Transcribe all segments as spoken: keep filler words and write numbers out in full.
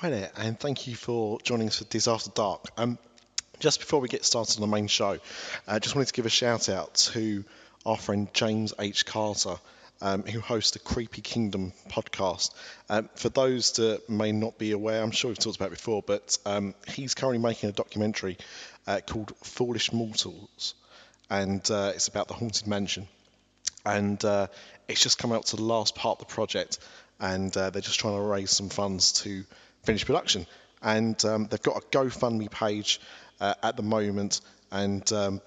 Hi there, and thank you for joining us for Disaster Dark. Um, just before we get started on the main show, I uh, just wanted to give a shout out to our friend James H. Carter, um, who hosts the Creepy Kingdom podcast. Um, for those that may not be aware, I'm sure we've talked about it before, but um, he's currently making a documentary uh, called Foolish Mortals, and uh, it's about the Haunted Mansion. And uh, it's just come out to the last part of the project, and uh, they're just trying to raise some funds to finish production, and um, they've got a GoFundMe page uh, at the moment, and um,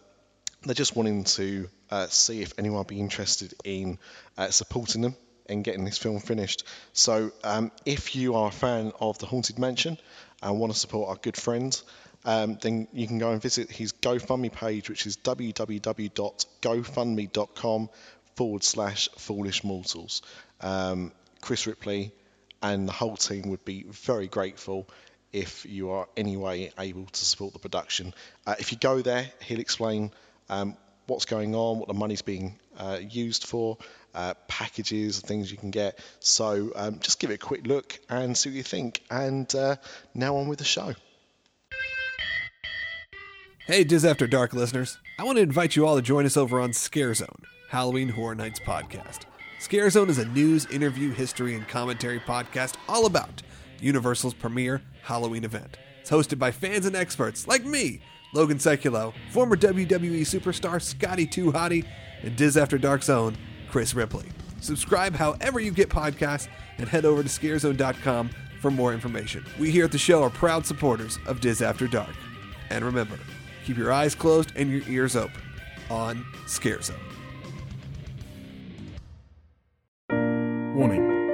they're just wanting to uh, see if anyone would be interested in uh, supporting them and getting this film finished. So um, if you are a fan of The Haunted Mansion and want to support our good friend, um, then you can go and visit his GoFundMe page, which is www.gofundme.com forward slash Foolish Mortals. Um, Chris Ripley and the whole team would be very grateful if you are any way able to support the production. Uh, if you go there, he'll explain um, what's going on, what the money's being uh, used for, uh, packages and things you can get. So um, just give it a quick look and see what you think. And uh, now on with the show. Hey, Diz After Dark listeners. I want to invite you all to join us over on Scare Zone, Halloween Horror Nights podcast. Scare Zone is a news, interview, history, and commentary podcast all about Universal's premier Halloween event. It's hosted by fans and experts like me, Logan Seculo, former W W E superstar Scotty Too Hottie, and Diz After Dark's own Chris Ripley. Subscribe however you get podcasts and head over to scare zone dot com for more information. We here at the show are proud supporters of Diz After Dark. And remember, keep your eyes closed and your ears open on Scare Zone. Warning,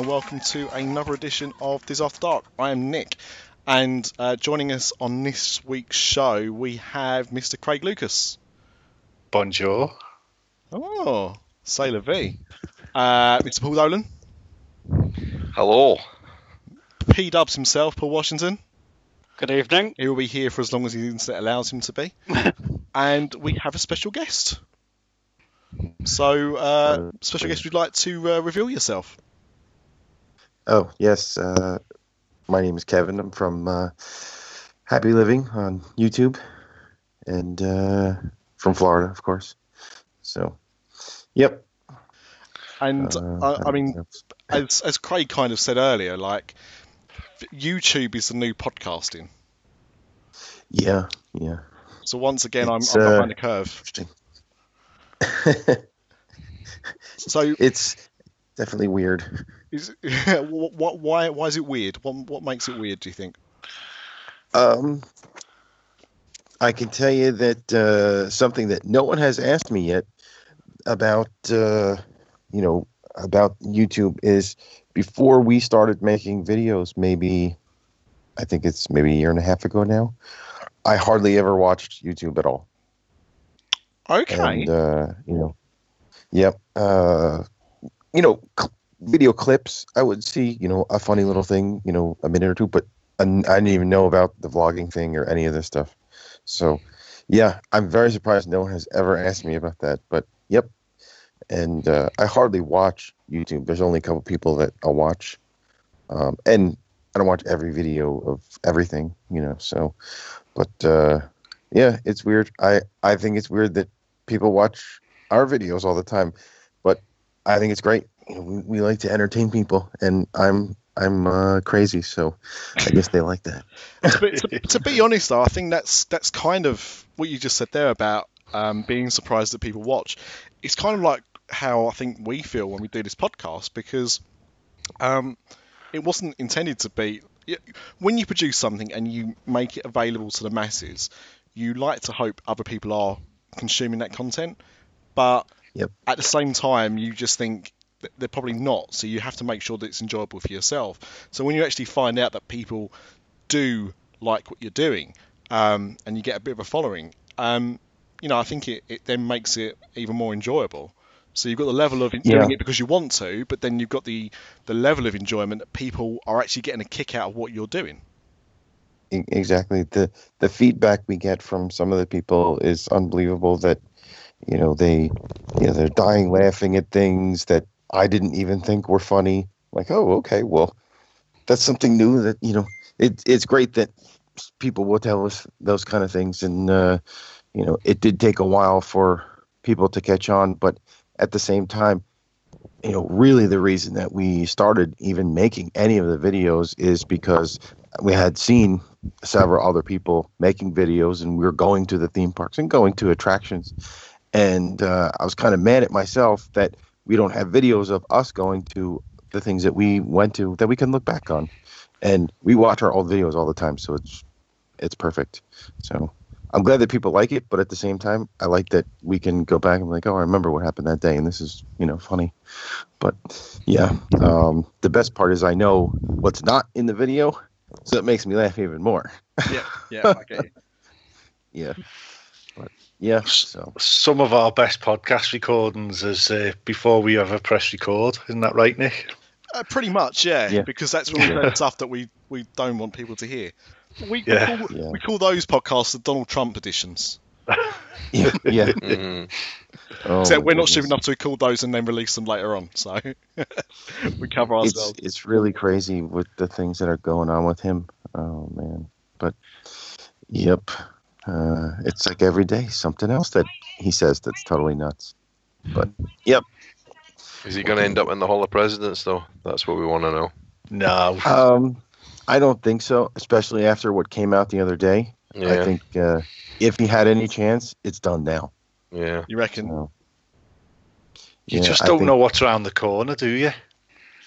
Welcome to another edition of Diz After Dark. I am Nick, and uh, joining us on this week's show, we have Mister Craig Lucas. Bonjour. Oh, c'est la vie. Uh, Mister Paul Dolan. Hello. P-dubs himself, Paul Washington. Good evening. He will be here for as long as the internet allows him to be. And we have a special guest. So, uh, special guest, would you like to uh, reveal yourself? Oh, yes, uh, my name is Kevin. I'm from uh, Happy Living on YouTube, and uh, from Florida, of course. So, yep. And, uh, I, I mean, as, as Craig kind of said earlier, like, YouTube is the new podcasting. Yeah, yeah. So once again, it's, I'm, I'm uh, behind the curve. Interesting. So it's... definitely weird. Is yeah, what? Why? Why is it weird? What? What makes it weird? Do you think? Um, I can tell you that uh, something that no one has asked me yet about, uh, you know, about YouTube is before we started making videos. Maybe I think it's maybe a year and a half ago now. I hardly ever watched YouTube at all. Okay. And, uh, you know. Yep. Uh. You know, cl- video clips, I would see, you know, a funny little thing, you know, a minute or two, but I didn't even know about the vlogging thing or any of this stuff. So, yeah, I'm very surprised no one has ever asked me about that, but yep. And uh, I hardly watch YouTube. There's only a couple people that I'll watch. Um, and I don't watch every video of everything, you know, so. But, uh, yeah, it's weird. I, I think it's weird that people watch our videos all the time. I think it's great. You know, we, we like to entertain people, and I'm I'm uh, crazy, so I guess they like that. to, be, to be honest, though, I think that's that's kind of what you just said there about um, being surprised that people watch. It's kind of like how I think we feel when we do this podcast, because um, it wasn't intended to be when you produce something and you make it available to the masses, you like to hope other people are consuming that content, but yep. at the same time, you just think they're probably not. So you have to make sure that it's enjoyable for yourself. So when you actually find out that people do like what you're doing, um, and you get a bit of a following, um, you know, I think it, it then makes it even more enjoyable. So you've got the level of doing yeah. it because you want to, but then you've got the, the level of enjoyment that people are actually getting a kick out of what you're doing. Exactly. The the feedback we get from some of the people is unbelievable, that, you know, they, you know, they're dying laughing at things that I didn't even think were funny. Like, oh, okay, well, that's something new that, you know, it, it's great that people will tell us those kind of things. And, uh, you know, it did take a while for people to catch on, but at the same time, you know, really the reason that we started even making any of the videos is because we had seen several other people making videos, and we were going to the theme parks and going to attractions. And uh, I was kind of mad at myself that we don't have videos of us going to the things that we went to that we can look back on. And we watch our old videos all the time, so it's it's perfect. So I'm glad that people like it, but at the same time, I like that we can go back and be like, oh, I remember what happened that day, and this is, you know, funny. But, yeah, um, the best part is I know what's not in the video, so it makes me laugh even more. Yeah, yeah, I get you. Yeah. But, yeah, so. Some of our best podcast recordings is uh, before we ever press record. Isn't that right, Nick? Uh, pretty much, yeah, yeah, because that's all the stuff that we, we don't want people to hear. We, yeah. we, call, yeah. we call those podcasts the Donald Trump editions. yeah. yeah. Mm. Oh, except we're not stupid enough to record those and then release them later on. So we cover ourselves. It's, it's really crazy with the things that are going on with him. Oh, man. But, yep. Uh, it's like every day something else that he says that's totally nuts. But, yep. Is he going to end up in the Hall of Presidents, though? That's what we want to know. No. Um... I don't think so, especially after what came out the other day. Yeah. I think uh, if he had any chance, it's done now. Yeah, you reckon? So, you yeah, just don't think, know what's around the corner, do you?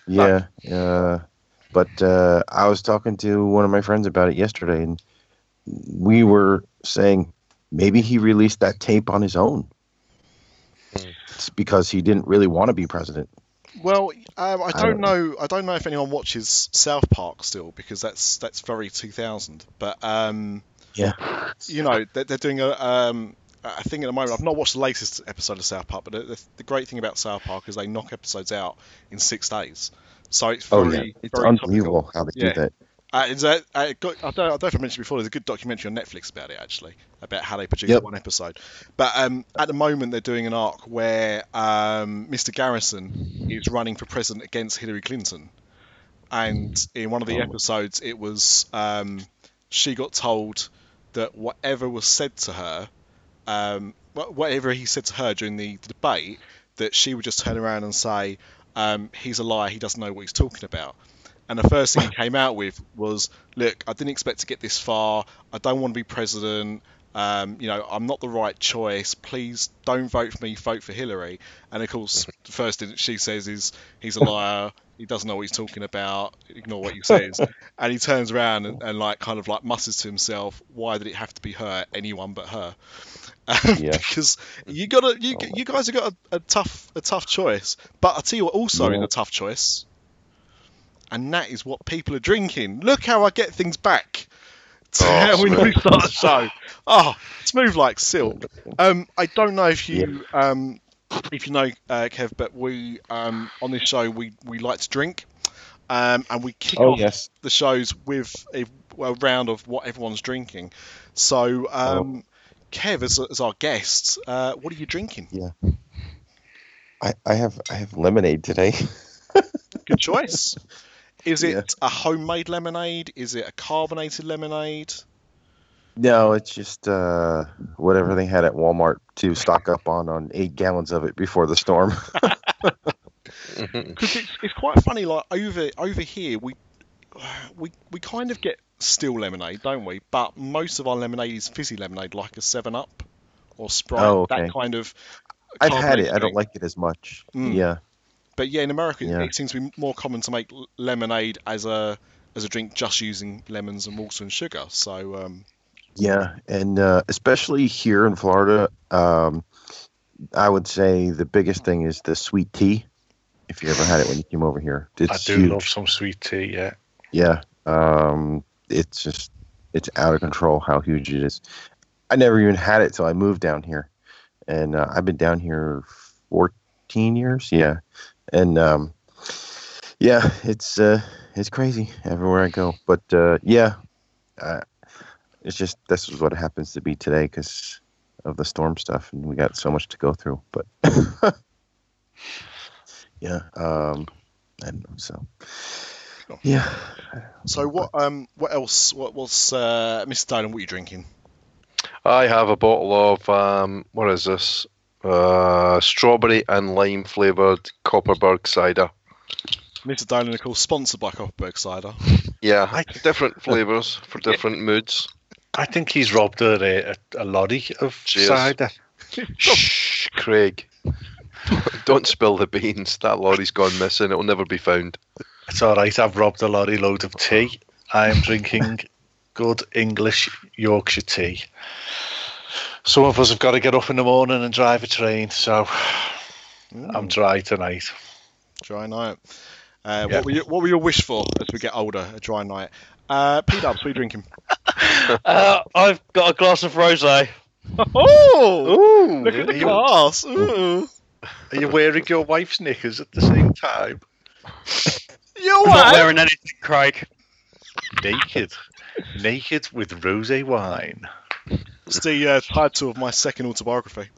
Yeah. Like, uh, but uh, I was talking to one of my friends about it yesterday, and we were saying maybe he released that tape on his own. It's because he didn't really want to be president. Well, um, I don't, I don't know. know. I don't know if anyone watches South Park still, because that's that's very two thousand. But um, yeah, you know they're, they're doing a um, a thing at the moment. I've not watched the latest episode of South Park, but the, the great thing about South Park is they knock episodes out in six days. So it's very, oh, yeah. it's very unbelievable topical. How they yeah. do that. Uh, is that I, got, I, don't, I don't know if I mentioned before. There's a good documentary on Netflix about it, actually, about how they produce yep. one episode. But um, at the moment, they're doing an arc where um, Mister Garrison is running for president against Hillary Clinton, and in one of the episodes, it was um, she got told that whatever was said to her, um, whatever he said to her during the, the debate, that she would just turn around and say, um, "He's a liar. He doesn't know what he's talking about." And the first thing he came out with was, look, I didn't expect to get this far. I don't want to be president. Um, you know, I'm not the right choice. Please don't vote for me. Vote for Hillary. And, of course, the first thing that she says is, he's a liar. He doesn't know what he's talking about. Ignore what he says. And he turns around and, and like, kind of like mutters to himself, why did it have to be her? Anyone but her. Um, yeah. Because you gotta, you, you guys have got a, a tough a tough choice. But I tell you what, also yeah. in a tough choice... And that is what people are drinking. Look how I get things back to oh, when we start a show. Oh, smooth like silk. Um, I don't know if you yeah. um, if you know, uh, Kev, but we um, on this show, we, we like to drink. Um, and we kick oh, off yes. the shows with a, a round of what everyone's drinking. So, um, oh. Kev, as, as our guest, uh, what are you drinking? Yeah, I, I have I have lemonade today. Good choice. Is it yeah. a homemade lemonade? Is it a carbonated lemonade? No, it's just uh, whatever they had at Walmart to stock up on, on eight gallons of it before the storm. Because it's, it's quite funny. Like over over here, we we we kind of get still lemonade, don't we? But most of our lemonade is fizzy lemonade, like a Seven Up or Sprite. Oh, okay. That kind of. I've had it. Drink. I don't like it as much. Mm. Yeah. But yeah, in America, yeah. it seems to be more common to make lemonade as a as a drink just using lemons and water and sugar. So um, yeah, and uh, especially here in Florida, um, I would say the biggest thing is the sweet tea. If you ever had it when you came over here, it's I do huge. Love some sweet tea. Yeah, yeah. Um, it's just it's out of control how huge it is. I never even had it till I moved down here, and uh, I've been down here fourteen years. Yeah, and um, yeah, it's. Uh, It's crazy everywhere I go. But, uh, yeah, uh, it's just this is what it happens to be today because of the storm stuff. And we got so much to go through. But, yeah, um, I don't know. So, yeah. So what um, What else? What was, uh, Mister Dolan, what are you drinking? I have a bottle of, um, what is this? Uh, strawberry and lime flavoured Kopparberg cider. Mister Dolan, of course, sponsored by Kopparberg Cider. Yeah, I, different flavours for different yeah. moods. I think he's robbed a, a, a lorry of Cheers. cider. Shh, Craig. Don't spill the beans. That lorry's gone missing. It'll never be found. It's all right. I've robbed a lorry load of tea. I am drinking good English Yorkshire tea. Some of us have got to get up in the morning and drive a train, so mm. I'm dry tonight. Dry night. Uh, yeah. what, were you, what were your wish for as we get older? A dry night. Uh, P-Dubs, what are you drinking? uh, I've got a glass of rosé. Oh! Ooh, look at the glass. Ooh. Are you wearing your wife's knickers at the same time? You're not wearing anything, Craig. Naked. Naked with rosé wine. It's the uh, title of my second autobiography.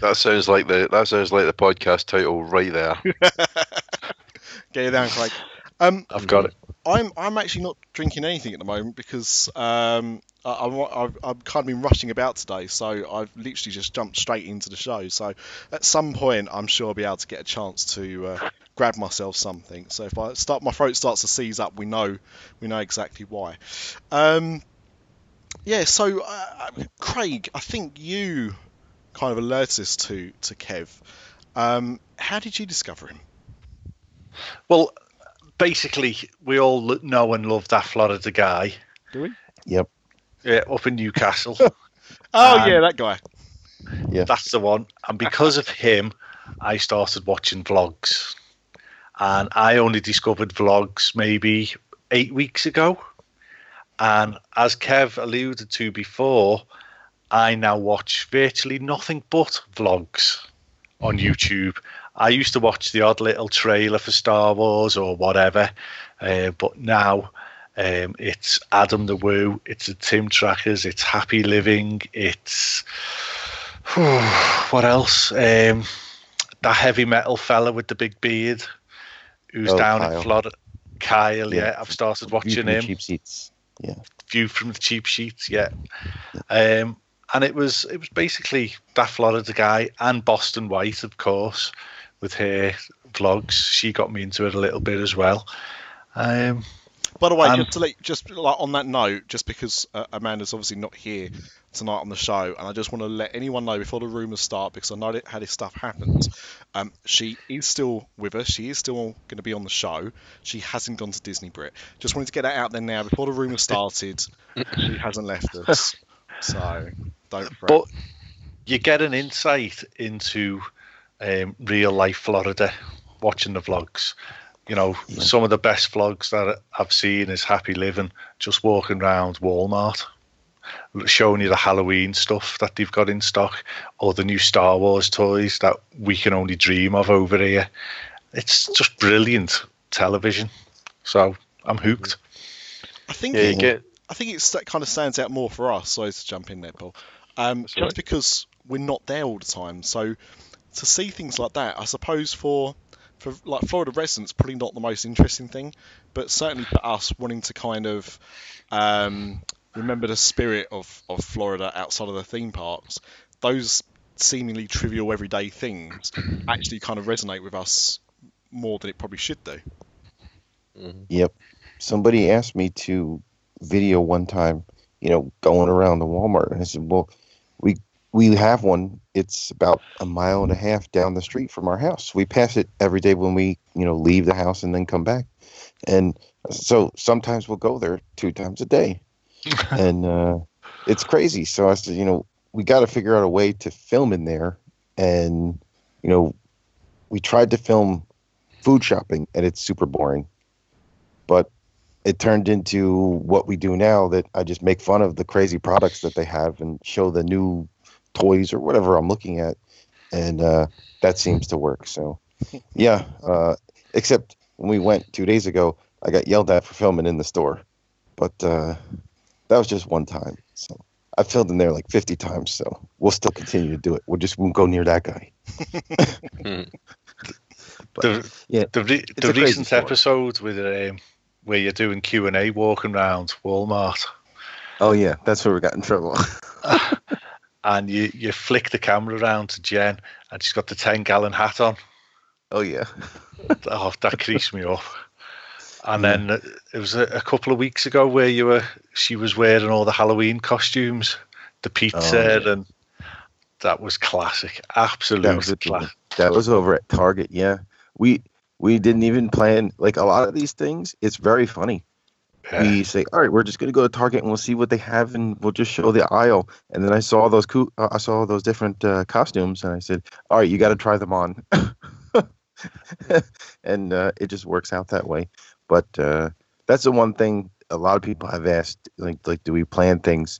That sounds like the that sounds like the podcast title right there. Get it down, Craig. Um, I've got it. I'm I'm actually not drinking anything at the moment because um, I, I, I've I've kind of been rushing about today, so I've literally just jumped straight into the show. So at some point, I'm sure I'll be able to get a chance to uh, grab myself something. So if I start, my throat starts to seize up. We know we know exactly why. Um, yeah. So uh, Craig, I think you. kind of alerts us to to Kev. Um, how did you discover him? Well, basically, we all know and love that Florida guy. Do we? Yep. Yeah, up in Newcastle. oh um, yeah, that guy. Yeah, that's the one. And because of him, I started watching vlogs, and I only discovered vlogs maybe eight weeks ago. And as Kev alluded to before, I now watch virtually nothing but vlogs on YouTube. I used to watch the odd little trailer for Star Wars or whatever, uh, but now um, it's Adam the Woo, it's the Tim Trackers, it's Happy Living, it's... Whew, what else? Um, that heavy metal fella with the big beard who's oh, down Kyle. in Florida. Kyle, yeah. yeah, I've started watching him. Cheap seats. Yeah. View from the cheap sheets, yeah. yeah. Um, And it was it was basically that Florida guy and Boston White, of course, with her vlogs. She got me into it a little bit as well. Um, By the way, and, just, to let, just like on that note, just because uh, Amanda's obviously not here tonight on the show, and I just want to let anyone know before the rumours start, because I know that how this stuff happens, um, she is still with us. She is still going to be on the show. She hasn't gone to Disney Brit. Just wanted to get that out there now. Before the rumours started, she hasn't left us. So... But you get an insight into um, real life Florida watching the vlogs. You know, yeah. some of the best vlogs that I've seen is Happy Living, just walking around Walmart, showing you the Halloween stuff that they've got in stock, or the new Star Wars toys that we can only dream of over here. It's just brilliant television. So I'm hooked. I think yeah, you get. I think it's that kind of stands out more for us. Sorry to jump in there, Paul. Um, just right. because we're not there all the time, so to see things like that, I suppose for for like Florida residents, probably not the most interesting thing, but certainly for us wanting to kind of um, remember the spirit of, of Florida outside of the theme parks, those seemingly trivial everyday things actually kind of resonate with us more than it probably should do. Mm-hmm. Yep. Somebody asked me to video one time, you know, going around the Walmart, and I said, well, we we have one. It's about a mile and a half down the street from our house. We pass it every day when we, you know, leave the house and then come back. And so sometimes we'll go there two times a day. And uh, it's crazy. So I said, you know, we got to figure out a way to film in there. And, you know, we tried to film food shopping, and it's super boring. But it turned into what we do now, that I just make fun of the crazy products that they have and show the new toys or whatever I'm looking at. And uh, that seems to work. So, yeah, uh, except when we went two days ago, I got yelled at for filming in the store. But uh, that was just one time. So I filled in there like fifty times. So we'll still continue to do it. We'll just won't go near that guy. But, the yeah, the, re- the recent episode with um, where you're doing Q and A walking around Walmart. Oh, yeah. That's where we got in trouble. And you, you flick the camera around to Jen, and she's got the ten-gallon hat on. Oh, yeah. Oh, that creased me up. And then it was a, a couple of weeks ago where you were. She was wearing all the Halloween costumes, the pizza, oh, yeah. and that was classic. Absolutely that was, classic. That was over at Target. Yeah, we we didn't even plan like a lot of these things. It's very funny. Yeah. We say, all right, we're just gonna go to Target and we'll see what they have, and we'll just show the aisle. And then I saw those co- uh, I saw those different uh, costumes, and I said, all right, you got to try them on. And uh, it just works out that way. But uh, that's the one thing a lot of people have asked, like, like, do we plan things?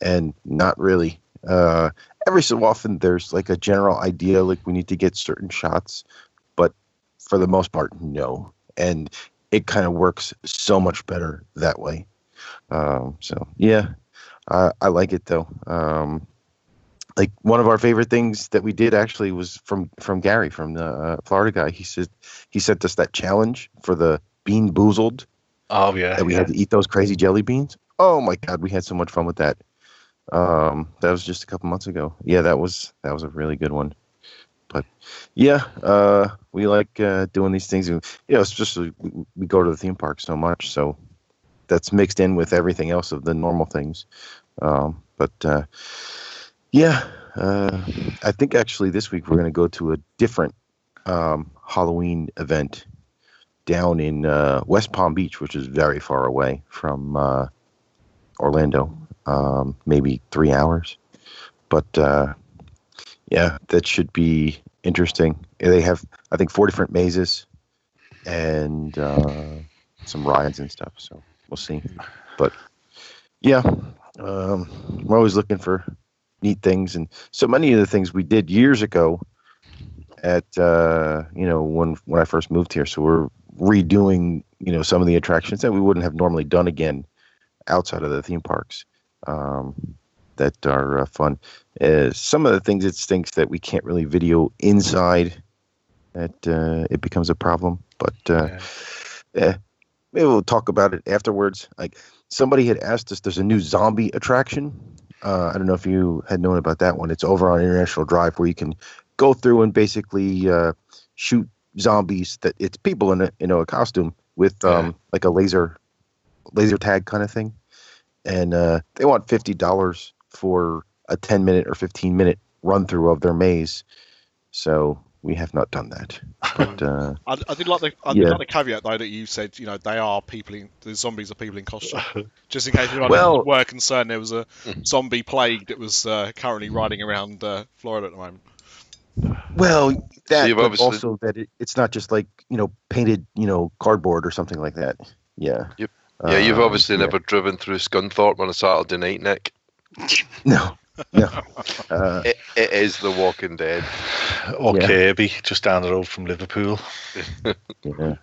And not really. Uh, every so often there's like a general idea, like we need to get certain shots. But for the most part, no. And it kind of works so much better that way. Um, so, yeah, I, I like it, though. Um, like one of our favorite things that we did actually was from, from Gary, from the uh, Florida guy. He said he sent us that challenge for the Bean Boozled. Oh yeah, that we yeah. had to eat those crazy jelly beans. Oh my God, we had so much fun with that. Um, that was just a couple months ago. Yeah, that was that was a really good one. But yeah, uh, we like uh, doing these things. You know, it's just we, we go to the theme park so much, so that's mixed in with everything else of the normal things. Um, but uh, yeah, uh, I think actually this week we're going to go to a different um, Halloween event down in uh, West Palm Beach, which is very far away from uh, Orlando, um, maybe three hours. But, uh, yeah, that should be interesting. They have, I think, four different mazes and uh, some rides and stuff, so we'll see. But, yeah, um, we're always looking for neat things. And so many of the things we did years ago at, uh, you know, when when I first moved here, so we're redoing, you know, some of the attractions that we wouldn't have normally done again outside of the theme parks um, that are uh, fun. Uh, some of the things it stinks that we can't really video inside, that uh, it becomes a problem. But uh, yeah. yeah, maybe we'll talk about it afterwards. Like somebody had asked us, there's a new zombie attraction. Uh, I don't know if you had known about that one. It's over on International Drive where you can go through and basically uh, shoot zombies that it's people in a you know a costume with um yeah. like a laser laser tag kind of thing, and uh they want fifty dollars for a ten minute or fifteen minute run through of their maze. So we have not done that, but uh i, I did like the i yeah. did like the caveat though that you said, you know, they are people in the zombies are people in costume, just in case anyone well, were concerned there was a zombie plague that was uh currently riding around uh Florida at the moment. Well, that so but also that it, it's not just like, you know, painted, you know, cardboard or something like that. Yeah. Yep. Yeah, you've um, obviously yeah. never driven through Scunthorpe on a Saturday night, Nick. No, no. Uh, it, it is the Walking Dead. Or yeah. Kirby, just down the road from Liverpool. yeah. Kirby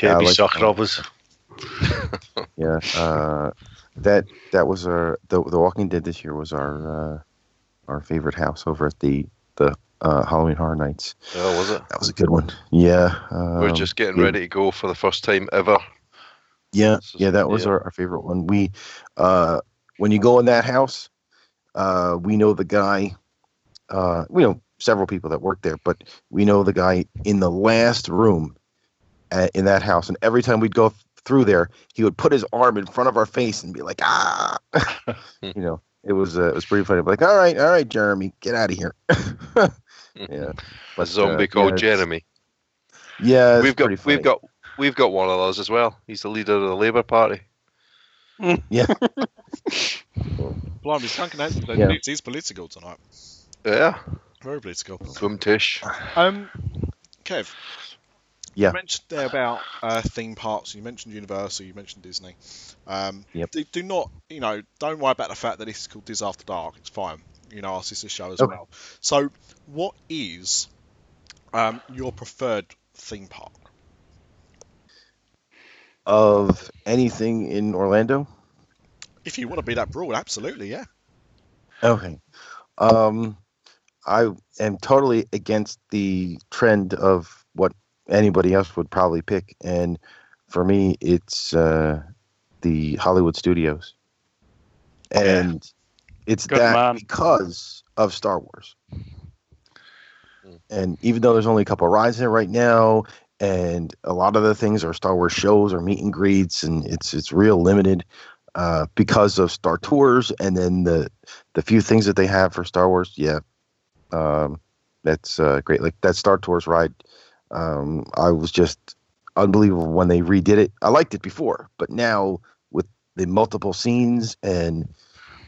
yeah, like, sock robbers. yeah, uh, that that was our the, the Walking Dead this year was our uh, our favorite house over at the the. Uh, Halloween Horror Nights. Oh, was it? That was a good one. Yeah. Um, we were just getting yeah. ready to go for the first time ever. Yeah, is, yeah, that was yeah. our, our favorite one. We, uh, when you go in that house, uh, we know the guy. Uh, we know several people that work there, but we know the guy in the last room at, in that house. And every time we'd go through there, he would put his arm in front of our face and be like, ah, you know. it was uh, it was pretty funny. I'm like, all right, all right, Jeremy, get out of here. Yeah, but, zombie uh, called yeah, Jeremy. Yeah, we've got funny. we've got we've got one of those as well. He's the leader of the Labour Party. Yeah. Blimey, he's out. Yeah. He's political tonight. Yeah, very political. Cumtish. Um, Kev. Yeah. You mentioned there about uh, theme parks. You mentioned Universal. You mentioned Disney. Um, yep. do, do not, you know, don't worry about the fact that this is called Diz After Dark. It's fine. You know, our sister show as okay. well. So, what is um, your preferred theme park? Of anything in Orlando? If you want to be that broad, absolutely, yeah. Okay. Um, I am totally against the trend of what anybody else would probably pick, and for me it's uh the Hollywood Studios, and yeah. it's Good that man. because of Star Wars, and even though there's only a couple of rides there right now, and a lot of the things are Star Wars shows or meet and greets, and it's it's real limited uh because of Star Tours, and then the the few things that they have for Star Wars. Yeah um that's uh great. Like that Star Tours ride, Um, I was just unbelievable when they redid it. I liked it before, but now with the multiple scenes and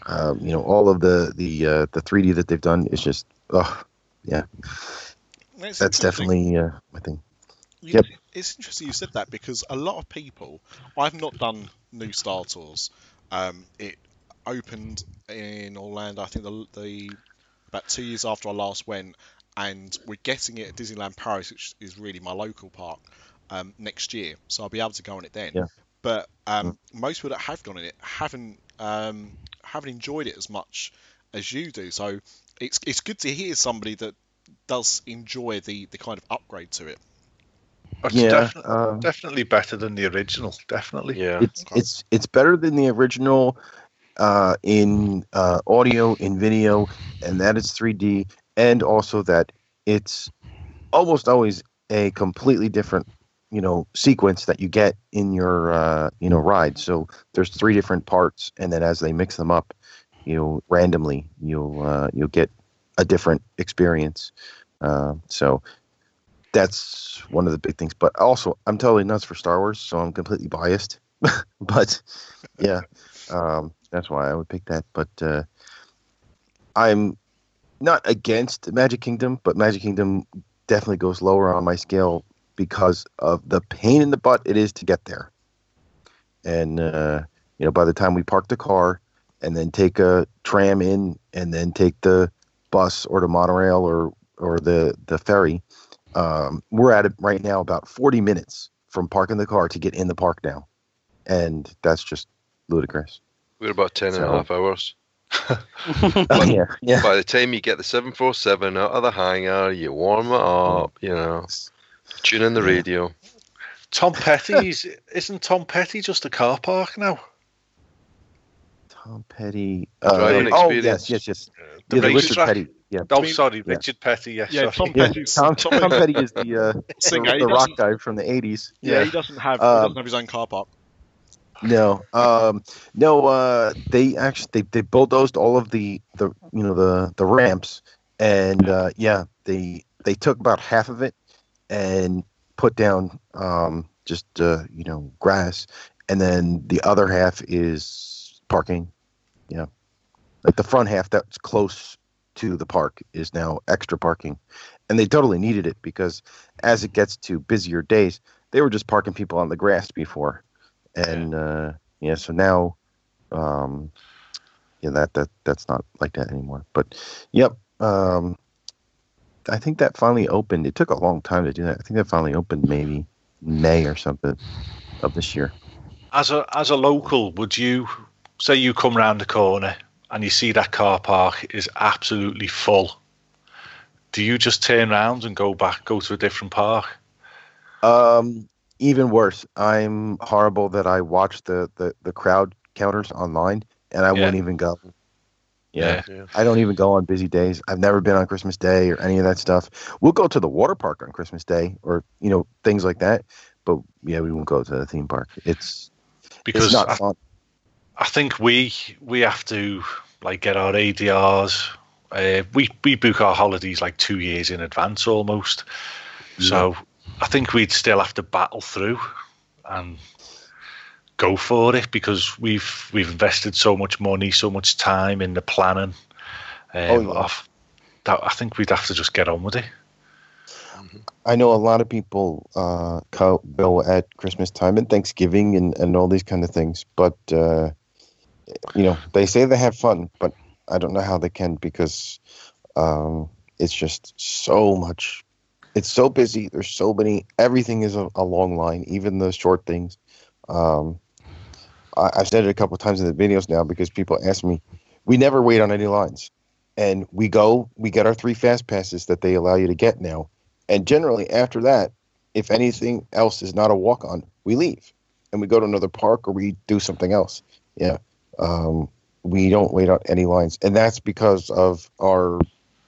um, you know, all of the the uh, the three D that they've done, it's just oh yeah, that's, that's definitely uh, my thing. You, yep. It's interesting you said that, because a lot of people, I've not done new Star Tours. Um, it opened in Orlando, I think the, the about two years after I last went. And we're getting it at Disneyland Paris, which is really my local park, um, next year. So I'll be able to go on it then. Yeah. But um, mm. most people that have gone on it haven't um, haven't enjoyed it as much as you do. So it's it's good to hear somebody that does enjoy the, the kind of upgrade to it. It's yeah, defi- um, definitely better than the original. Definitely, yeah. It's okay. it's it's better than the original uh, in uh, audio, in video, and that is three D. And also that it's almost always a completely different, you know, sequence that you get in your, uh, you know, ride. So there's three different parts, and then as they mix them up, you know, randomly, you'll uh, you'll get a different experience. Uh, so that's one of the big things. But also, I'm totally nuts for Star Wars, so I'm completely biased. But yeah, um, that's why I would pick that. But uh, I'm. Not against Magic Kingdom, but Magic Kingdom definitely goes lower on my scale because of the pain in the butt it is to get there. And, uh, you know, by the time we park the car and then take a tram in and then take the bus or the monorail or, or the, the ferry, um, we're at it right now about forty minutes from parking the car to get in the park now. And that's just ludicrous. We're about ten so, and a half hours. But yeah, yeah. By the time you get the seven forty-seven out of the hangar, you warm it up, you know, tune in the radio. Tom Petty's isn't Tom Petty just a car park now? Tom Petty, uh, oh yes, yes, yes. Yeah, the, yeah, the Richard Petty. Yeah. Oh, sorry, Richard yeah. Petty. Yes, yeah, Tom, yeah. Tom, Tom, Tom Petty is the uh, singer, the, the rock guy from the eighties. Yeah, yeah, he doesn't have um, he doesn't have his own car park. No, um, no. Uh, they actually they, they bulldozed all of the, the you know the, the ramps, and uh, yeah, they they took about half of it and put down um, just uh, you know grass, and then the other half is parking. Yeah, like the front half that's close to the park is now extra parking, and they totally needed it because as it gets to busier days, they were just parking people on the grass before. And uh, yeah, so now, um, yeah, that that that's not like that anymore. But yep, um, I think that finally opened. It took a long time to do that. I think that finally opened maybe May or something of this year. As a as a local, would you say you come round the corner and you see that car park is absolutely full? Do you just turn around and go back, go to a different park? Um. Even worse, I'm horrible that I watch the, the, the crowd counters online, and I yeah. won't even go. Yeah. yeah. I don't even go on busy days. I've never been on Christmas Day or any of that stuff. We'll go to the water park on Christmas Day or, you know, things like that. But, yeah, we won't go to the theme park. It's, because it's not I, fun. I think we we have to like get our A D Rs. Uh, we we book our holidays like two years in advance almost. Yeah. So I think we'd still have to battle through and go for it because we've we've invested so much money, so much time in the planning. Um, oh, yeah. I've, that, I think we'd have to just get on with it. I know a lot of people uh, go at Christmas time and Thanksgiving and, and all these kind of things, but uh, you know, they say they have fun, but I don't know how they can because um, it's just so much. It's so busy. There's so many. Everything is a, a long line, even the short things. Um, I, I've said it a couple of times in the videos now because people ask me, we never wait on any lines. And we go, we get our three fast passes that they allow you to get now. And generally after that, if anything else is not a walk-on, we leave. And we go to another park or we do something else. Yeah. Um, we don't wait on any lines. And that's because of our,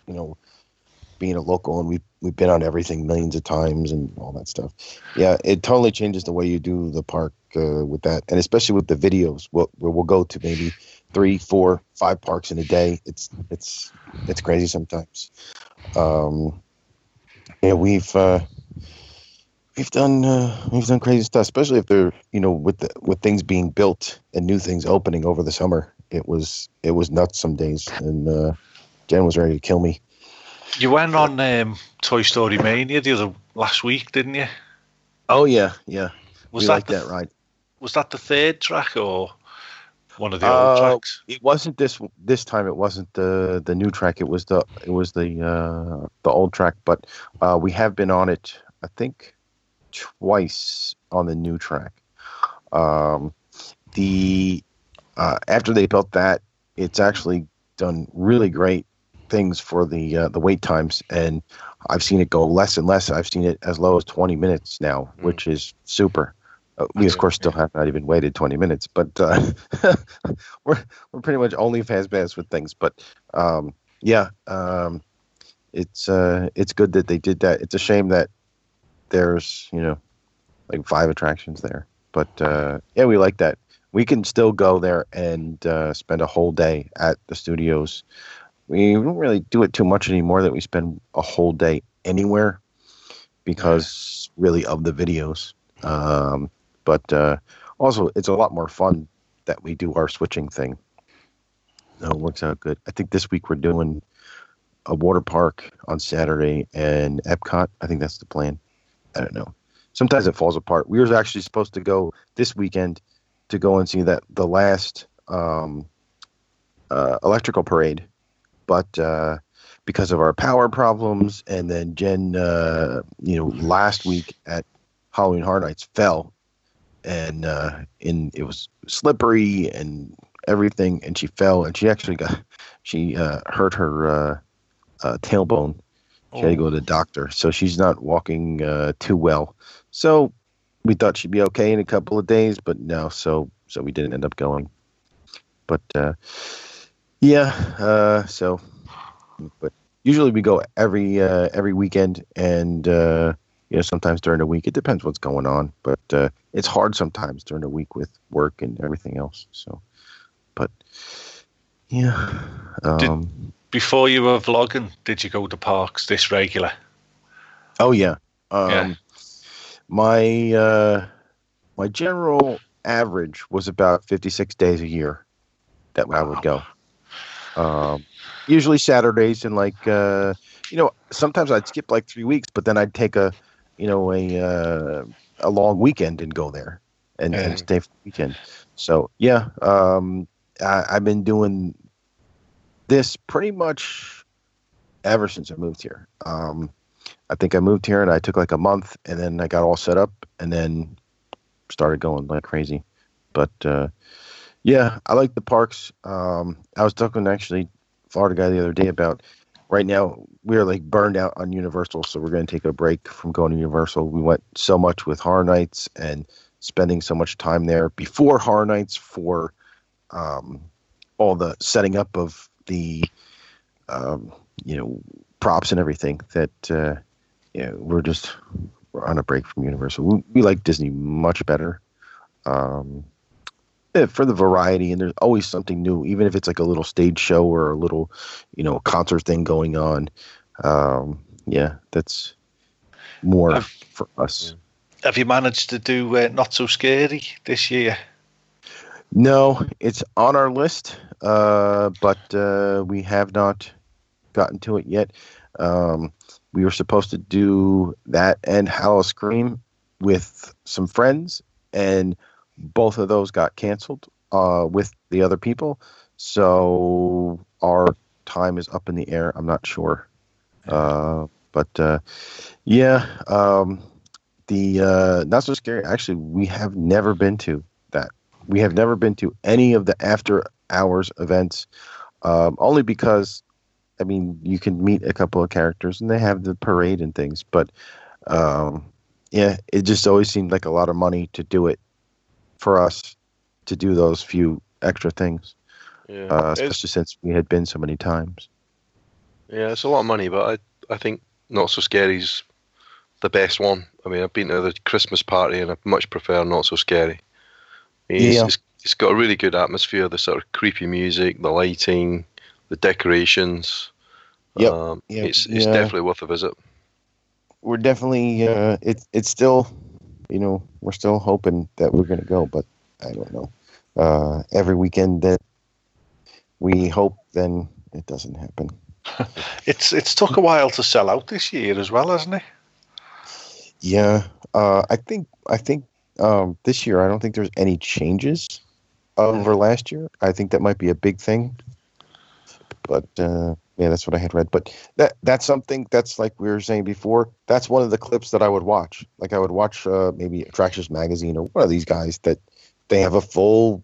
you know, being a local and we, we've been on everything millions of times and all that stuff. Yeah, it totally changes the way you do the park uh, with that. And especially with the videos, we'll, we'll go to maybe three, four, five parks in a day. It's it's it's crazy sometimes. Um, yeah, we've uh, we've done uh, we've done crazy stuff, especially if they're, you know, with the, with things being built and new things opening over the summer. It was it was nuts some days, and uh, Jen was ready to kill me. You went on um, Toy Story Mania the other last week, didn't you? Oh yeah, yeah. Was we that like the, that ride? Was that the third track or one of the uh, old tracks? It wasn't this this time. It wasn't the the new track. It was the it was the uh, the old track. But uh, we have been on it, I think, twice on the new track. Um, the uh, after they built that, it's actually done really great things for the uh, the wait times, and I've seen it go less and less. I've seen it as low as twenty minutes now, mm. which is super. Uh, we of course still have not even waited twenty minutes, but uh, we're we're pretty much only fast pass with things. But um, yeah, um, it's uh, it's good that they did that. It's a shame that there's, you know, like five attractions there, but uh, yeah, we like that. We can still go there and uh, spend a whole day at the studios. We don't really do it too much anymore that we spend a whole day anywhere because really of the videos. Um, but uh, also, it's a lot more fun that we do our switching thing. So it works out good. I think this week we're doing a water park on Saturday and Epcot. I think that's the plan. I don't know. Sometimes it falls apart. We were actually supposed to go this weekend to go and see that the last um, uh, electrical parade. But uh, because of our power problems, and then Jen, uh, you know, last week at Halloween Horror Nights fell, and uh, in it was slippery and everything, and she fell, and she actually got she uh, hurt her uh, uh, tailbone. She oh. had to go to the doctor, so she's not walking uh, too well. So we thought she'd be okay in a couple of days, but no, so so we didn't end up going. But. Uh, Yeah, uh, so, but usually we go every uh, every weekend, and uh, you know, sometimes during the week. It depends what's going on, but uh, it's hard sometimes during the week with work and everything else. So, but yeah. Um, did, before you were vlogging, did you go to parks this regular? Oh yeah. Um, yeah. My uh, my general average was about fifty-six days a year that wow. I would go. Um, usually Saturdays and like, uh, you know, sometimes I'd skip like three weeks, but then I'd take a, you know, a, uh, a long weekend and go there and, and stay for the weekend. So yeah, um, I, I've been doing this pretty much ever since I moved here. Um, I think I moved here and I took like a month and then I got all set up and then started going like crazy. But, uh, yeah, I like the parks. Um, I was talking actually Florida guy the other day about right now we're like burned out on Universal, so we're going to take a break from going to Universal. We went so much with Horror Nights and spending so much time there before Horror Nights for um, all the setting up of the um, you know, props and everything that uh, you know, we're just we're on a break from Universal. We, we like Disney much better. Um, for the variety, and there's always something new, even if it's like a little stage show or a little, you know, concert thing going on. Um, yeah, that's more have, for us. Have you managed to do uh, Not So Scary this year? No, it's on our list, uh, but uh, we have not gotten to it yet. Um, we were supposed to do that and Howl Scream with some friends, and both of those got canceled uh, with the other people. So our time is up in the air. I'm not sure. Uh, but, uh, yeah, um, the uh, Not So Scary, actually, we have never been to that. We have never been to any of the after-hours events, um, only because, I mean, you can meet a couple of characters, and they have the parade and things. But, um, yeah, it just always seemed like a lot of money to do it, for us to do those few extra things, yeah. uh, especially it's, since we had been so many times. Yeah, it's a lot of money, but I, I think Not So Scary's the best one. I mean, I've been to the Christmas party, and I much prefer Not So Scary. It's, yeah. it's, it's got a really good atmosphere, the sort of creepy music, the lighting, the decorations. Yep. Um, yep. It's, it's yeah. definitely worth a visit. We're definitely, uh, it, it's still... You know, we're still hoping that we're going to go, but I don't know. Uh, every weekend that we hope, then it doesn't happen. it's it's took a while to sell out this year as well, hasn't it? Yeah, uh, I think I think um, this year I don't think there's any changes over last year. I think that might be a big thing. But uh, yeah, that's what I had read. But that that's something that's, like we were saying before, that's one of the clips that I would watch. Like I would watch uh, maybe Attractions Magazine or one of these guys that they have a full,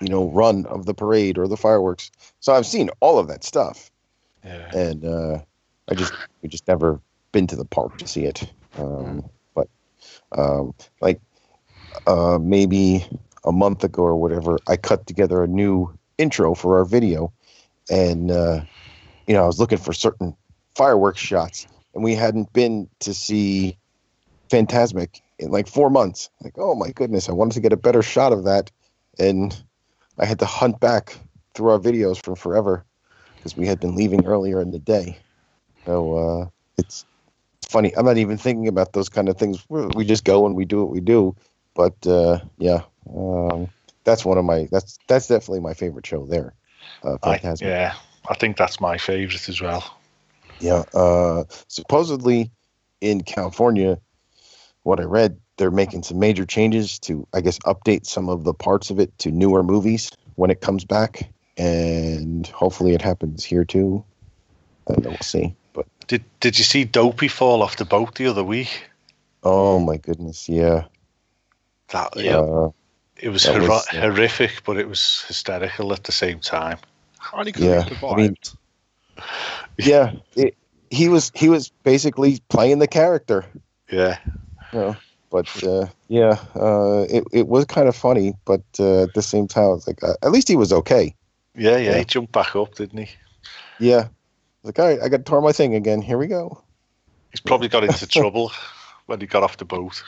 you know, run of the parade or the fireworks. So I've seen all of that stuff, yeah. and uh, I just we just never been to the park to see it. Um, but um, like uh, maybe a month ago or whatever, I cut together a new intro for our video. And, uh, you know, I was looking for certain fireworks shots, and we hadn't been to see Fantasmic in like four months. Like, oh, my goodness, I wanted to get a better shot of that. And I had to hunt back through our videos for forever because we had been leaving earlier in the day. So uh, it's funny. I'm not even thinking about those kind of things. We just go and we do what we do. But, uh, yeah, um, that's one of my – that's that's definitely my favorite show there. Uh, I, yeah, I think that's my favorite as well. Yeah, uh, supposedly in California, what I read, they're making some major changes to, I guess, update some of the parts of it to newer movies when it comes back, and hopefully it happens here too. And we'll see. But did did you see Dopey fall off the boat the other week? Oh my goodness! Yeah, that yeah. Uh, It was, hor- was uh, horrific, but it was hysterical at the same time. How did he yeah, I mean, yeah, it, he was he was basically playing the character. Yeah. You know, but uh, yeah, uh, it it was kind of funny, but uh, at the same time, it's like uh, at least he was okay. Yeah, yeah, yeah, he jumped back up, didn't he? Yeah. Like, all right, I got to tore my thing again. Here we go. He's probably got into trouble when he got off the boat.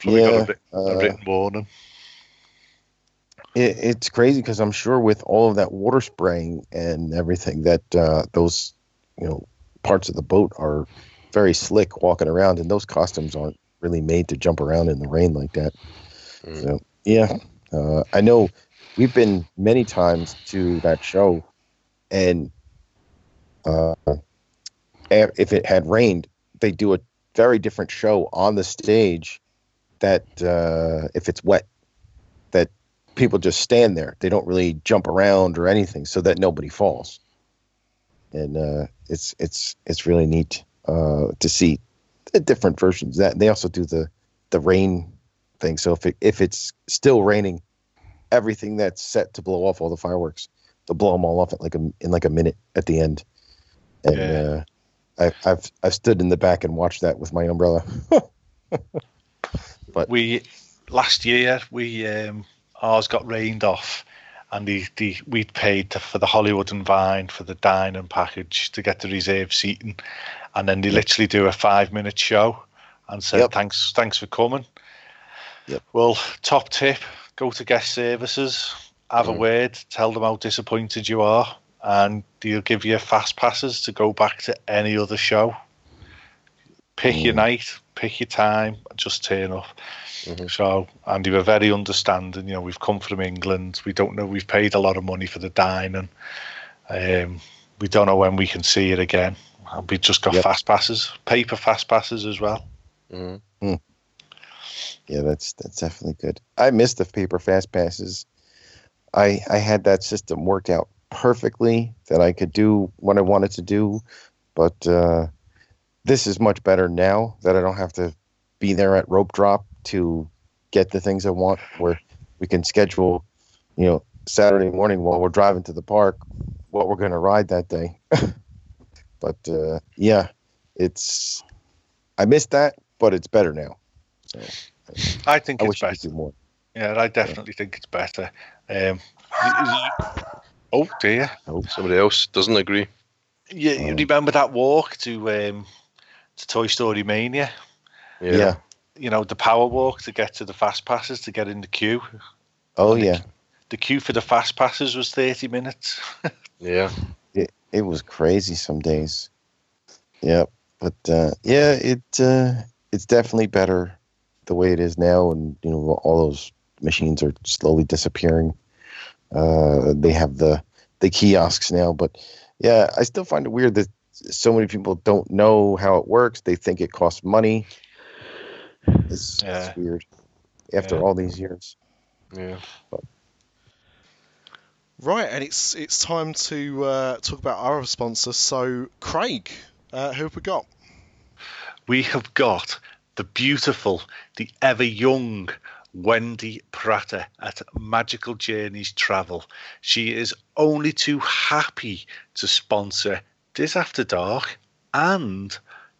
Probably yeah, got a bit, a bit uh, warning. It, it's crazy because I'm sure with all of that water spraying and everything, that uh, those you know parts of the boat are very slick walking around, and those costumes aren't really made to jump around in the rain like that. Mm. So yeah, uh, I know we've been many times to that show, and uh, if it had rained, they do a very different show on the stage. That uh, if it's wet, that people just stand there. They don't really jump around or anything, so that nobody falls. And uh, it's it's it's really neat uh, to see the different versions. That they also do the, the rain thing. So if it, if it's still raining, everything that's set to blow off all the fireworks, they'll blow them all off at like a, in like a minute at the end. And yeah. uh, I, I've I've stood in the back and watched that with my umbrella. But we last year we um, ours got rained off, and the, the we'd paid to, for the Hollywood and Vine for the dining package to get the reserve seating, and then they literally do a five minute show and said yep. thanks thanks for coming. Yep. Well, top tip, go to guest services, have mm. a word, tell them how disappointed you are, and they'll give you fast passes to go back to any other show. Pick mm. your night, pick your time, and just turn up. Mm-hmm. So, and they were very understanding. You know, we've come from England. We don't know. We've paid a lot of money for the dining. Um, we don't know when we can see it again. And we just got yep. fast passes, paper fast passes as well. Mm-hmm. Mm. Yeah, that's that's definitely good. I miss the paper fast passes. I I had that system worked out perfectly that I could do what I wanted to do, but uh, this is much better now that I don't have to be there at rope drop to get the things I want, where we can schedule, you know, Saturday morning while we're driving to the park what we're going to ride that day. But uh, yeah, it's I missed that, but it's better now. So, I think I it's better. More. Yeah, I definitely yeah. think it's better. Um, oh dear! Oh, somebody else doesn't agree. Yeah, you um, remember that walk to um, to Toy Story Mania? Yeah. yeah. You know, the power walk to get to the fast passes to get in the queue. Oh the, yeah. The queue for the fast passes was thirty minutes. yeah. It it was crazy some days. Yeah, but uh, yeah, it uh, it's definitely better the way it is now, and you know all those machines are slowly disappearing. Uh, they have the the kiosks now, but yeah, I still find it weird that so many people don't know how it works. They think it costs money. It's, yeah. it's weird after yeah. all these years. Yeah. But. Right, and it's it's time to uh, talk about our sponsor. So, Craig, uh, who have we got? We have got the beautiful, the ever young Wendy Prater at Magical Journeys Travel. She is only too happy to sponsor Dis After Dark and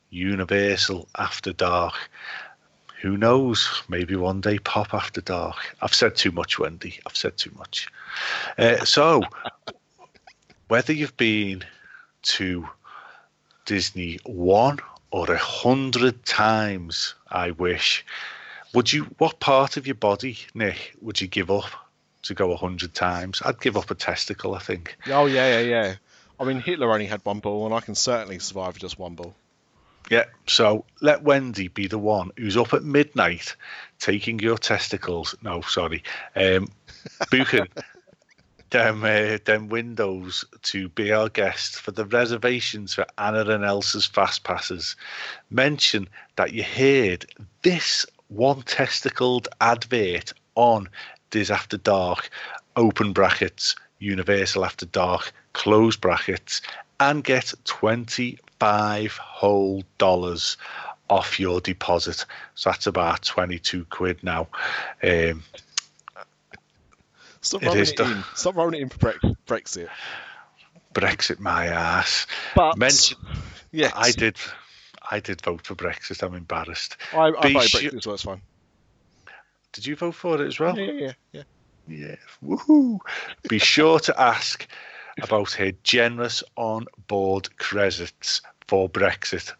Universal After Dark. Who knows? Maybe one day Pop After Dark. I've said too much, Wendy. I've said too much. Uh, so, whether you've been to Disney one or a hundred times, I wish, would you? What part of your body, Nick, would you give up to go a hundred times? I'd give up a testicle, I think. Oh, yeah, yeah, yeah. I mean, Hitler only had one ball, and I can certainly survive just one ball. Yeah, so let Wendy be the one who's up at midnight taking your testicles. No, sorry. Um, booking them, uh, them windows to be our guest for the reservations for Anna and Elsa's Fast Passes. Mention that you heard this one-testicled advert on Dis After Dark, open brackets, Universal After Dark, close brackets, and get twenty five whole dollars off your deposit. So that's about twenty-two quid now. Um, Stop rolling it, it in. Stop rolling it in for Brexit. Brexit, my ass. But mention, yes, I did. I did vote for Brexit. I'm embarrassed. I, I voted Brexit as well. It's fine. Did you vote for it as well? Yeah, yeah, yeah. Yeah. yeah. Woohoo! Be sure to ask about her generous on-board credits for Brexit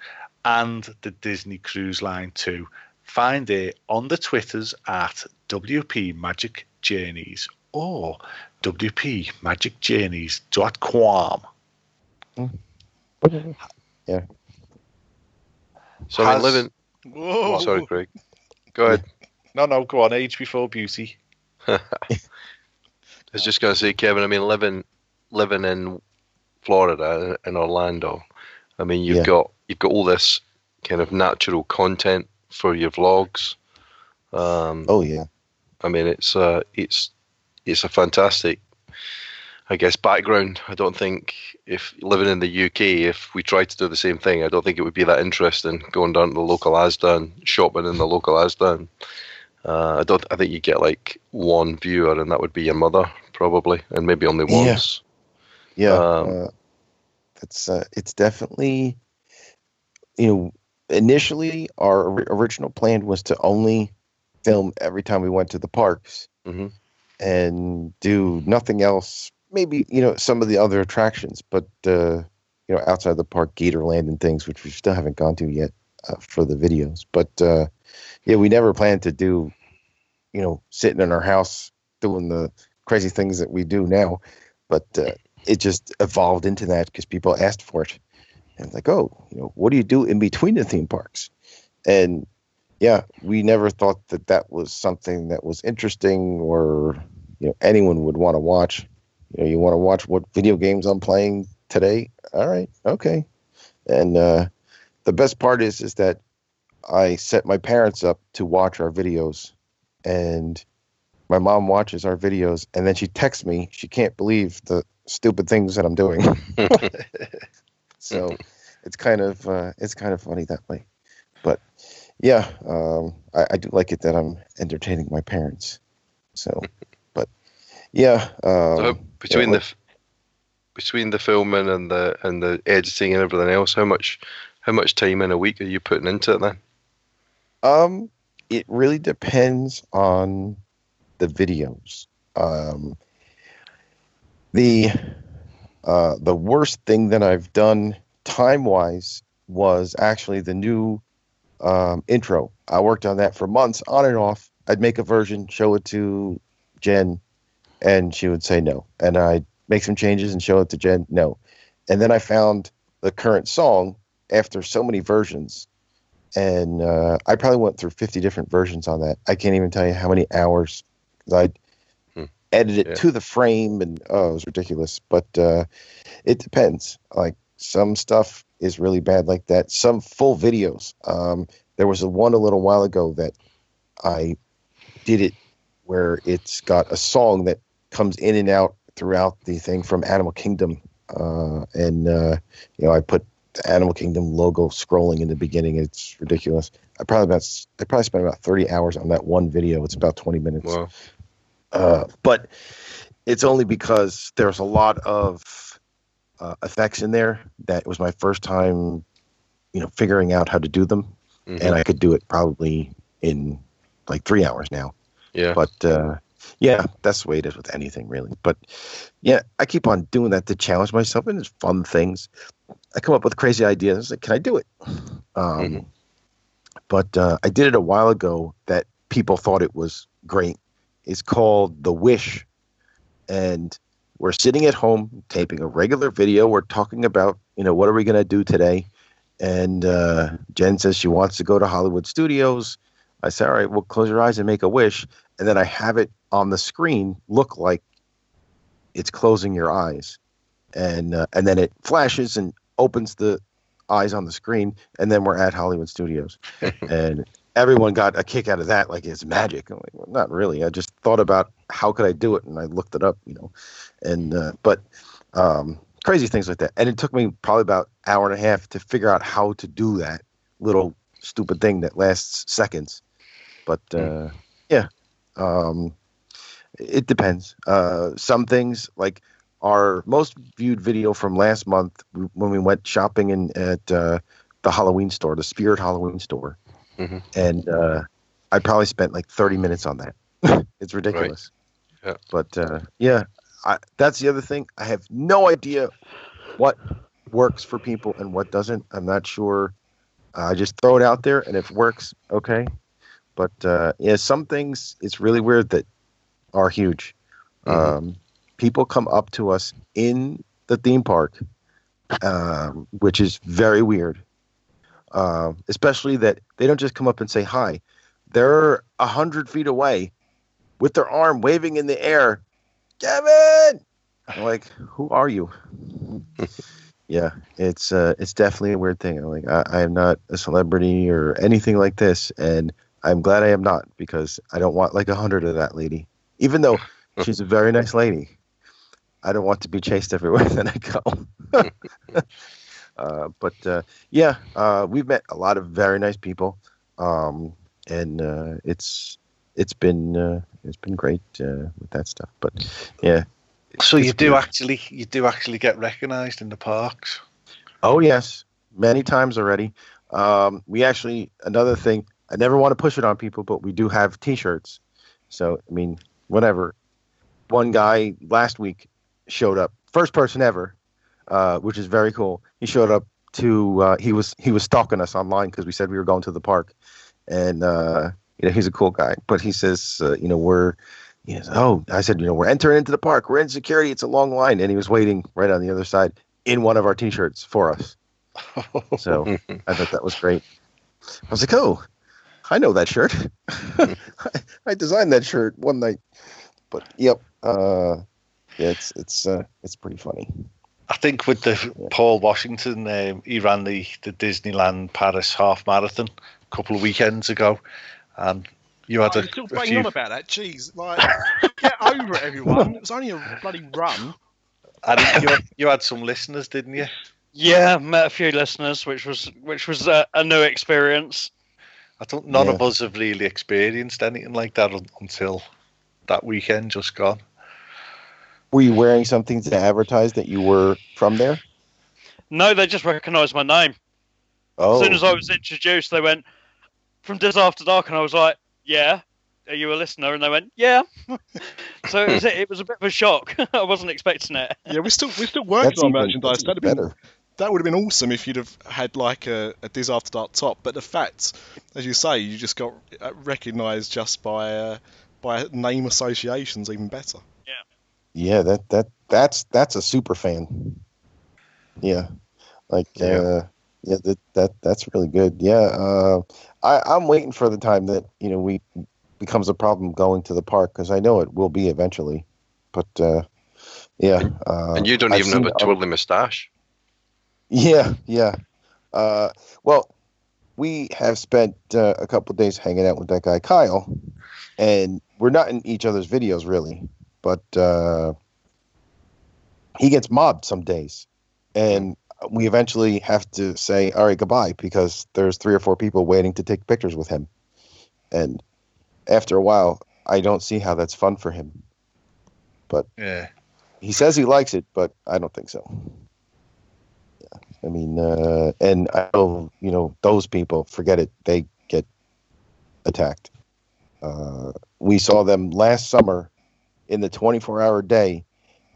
and the Disney Cruise Line too. Find her on the Twitters at W P Magic Journeys or W P Magic Journeys dot com. Yeah. So Has... we live in... Whoa. Oh, sorry, Craig. Go ahead. No, no, go on. Age before beauty. I was just going to say, Kevin, I mean, living... living in Florida, in Orlando, I mean, you've yeah. got you've got all this kind of natural content for your vlogs. Um, oh yeah, I mean it's uh, it's it's a fantastic, I guess, background. I don't think if living in the U K, if we tried to do the same thing, I don't think it would be that interesting going down to the local Asda and shopping in the local Asda. And, uh, I don't. I think you get like one viewer, and that would be your mother probably, and maybe only once. Yeah. Yeah, um, uh, it's uh, it's definitely, you know, initially our original plan was to only film every time we went to the parks mm-hmm. and do nothing else. Maybe, you know, some of the other attractions, but, uh, you know, outside the park, Gatorland and things, which we still haven't gone to yet uh, for the videos. But, uh, yeah, we never planned to do, you know, sitting in our house doing the crazy things that we do now. But uh, it just evolved into that because people asked for it. And like, oh, you know, what do you do in between the theme parks? And yeah, we never thought that that was something that was interesting or, you know, anyone would want to watch. You know, you want to watch what video games I'm playing today? All right, okay. And uh, the best part is, is that I set my parents up to watch our videos, and my mom watches our videos, and then she texts me. She can't believe the stupid things that I'm doing. So it's kind of uh, it's kind of funny that way. But yeah, um, I, I do like it that I'm entertaining my parents. So, but yeah, um, so between you know, the between the filming and the and the editing and everything else, how much how much time in a week are you putting into it then? Um, it really depends on the videos. Um, the uh, the worst thing that I've done time wise was actually the new um, intro. I worked on that for months, on and off. I'd make a version, show it to Jen, and she would say no. And I'd make some changes and show it to Jen, no. And then I found the current song after so many versions, and uh, I probably went through fifty different versions on that. I can't even tell you how many hours. I'd hmm. edit it yeah. to the frame, and oh, it was ridiculous. But uh, it depends. Like, some stuff is really bad like that. Some full videos. Um, there was a one a little while ago that I did it where it's got a song that comes in and out throughout the thing from Animal Kingdom. Uh, and, uh, you know, I put the Animal Kingdom logo scrolling in the beginning. It's ridiculous. I probably about I probably spent about thirty hours on that one video. It's about twenty minutes. Wow. Uh, but it's only because there's a lot of uh, effects in there that was my first time, you know, figuring out how to do them. Mm-hmm. And I could do it probably in like three hours now. Yeah. But uh, yeah, that's the way it is with anything really. But yeah, I keep on doing that to challenge myself, and it's fun things. I come up with crazy ideas. Like, can I do it? Um, mm-hmm. But uh, I did it a while ago that people thought it was great. It's called The Wish. And we're sitting at home taping a regular video. We're talking about, you know, what are we going to do today? And uh, Jen says she wants to go to Hollywood Studios. I say, all right, well, close your eyes and make a wish. And then I have it on the screen look like it's closing your eyes. And uh, and then it flashes and opens the eyes on the screen, and then we're at Hollywood Studios. And everyone got a kick out of that, like it's magic. I'm like, well, not really. I just thought about how could I do it, and I looked it up, you know. And uh, but um, crazy things like that. And it took me probably about an hour and a half to figure out how to do that little stupid thing that lasts seconds. But uh, yeah, um, it depends. Uh, some things like our most viewed video from last month when we went shopping in at uh, the Halloween store, the Spirit Halloween store. Mm-hmm. And uh, I probably spent like thirty minutes on that. It's ridiculous. Right. Yeah. But uh, yeah, I, that's the other thing. I have no idea what works for people and what doesn't. I'm not sure. I uh, just throw it out there, and if it works, okay. But uh, yeah, some things, it's really weird, that are huge. Mm-hmm. Um People come up to us in the theme park, um, which is very weird, uh, especially that they don't just come up and say hi. They're one hundred feet away with their arm waving in the air. Kevin! I'm like, who are you? Yeah, it's uh, it's definitely a weird thing. I'm like, I, I am not a celebrity or anything like this, and I'm glad I am not, because I don't want like one hundred of that lady, even though she's a very nice lady. I don't want to be chased everywhere that I go. uh, but uh, yeah, uh, we've met a lot of very nice people, um, and uh, it's it's been uh, it's been great uh, with that stuff. But yeah, so you do actually you do actually get recognized in the parks. Oh yes, many times already. Um, we actually, another thing, I never want to push it on people, but we do have T-shirts. So I mean, whatever. One guy last week showed up, first person ever, uh, which is very cool. He showed up to uh, he was he was stalking us online because we said we were going to the park, and uh, you know, he's a cool guy. But he says, uh, you know, we're, you know, oh, I said, you know, we're entering into the park. We're in security. It's a long line. And he was waiting right on the other side in one of our T-shirts for us. So I thought that was great. I was like, oh, I know that shirt. I, I designed that shirt one night. But, yep. Uh, yeah, it's it's uh, it's pretty funny. I think with the yeah. Paul Washington, um, he ran the, the Disneyland Paris half marathon a couple of weekends ago, and you had oh, a, you're still banging few... on about that. Jeez, like get over it, everyone. It was only a bloody run. And you, you had some listeners, didn't you? Yeah, I met a few listeners, which was which was a, a new experience. I don't. None yeah. of us have really experienced anything like that un, until that weekend just gone. Were you wearing something to advertise that you were from there? No, they just recognised my name. Oh. As soon as I was introduced, they went, from Diz After Dark, and I was like, yeah, are you a listener? And they went, yeah. So it was, it was a bit of a shock. I wasn't expecting it. Yeah, we're still, we're still working that's on even, merchandise. That'd be better. That would have been awesome if you'd have had like a, a Diz After Dark top. But the fact, as you say, you just got recognised just by, uh, by name associations, even better. Yeah, that that that's that's a super fan. Yeah, like yeah, uh, yeah that that that's really good. Yeah, uh, I I'm waiting for the time that you know we becomes a problem going to the park because I know it will be eventually. But uh, yeah, uh, and you don't I've even seen, have a twirly moustache. Yeah, yeah. Uh, well, we have spent uh, a couple of days hanging out with that guy Kyle, and we're not in each other's videos really. But uh, he gets mobbed some days, and we eventually have to say, all right, goodbye, because there's three or four people waiting to take pictures with him. And after a while, I don't see how that's fun for him. But yeah. He says he likes it, but I don't think so. Yeah. I mean, uh, and I know, you know, those people, forget it, they get attacked. Uh, we saw them last summer in the twenty-four hour day,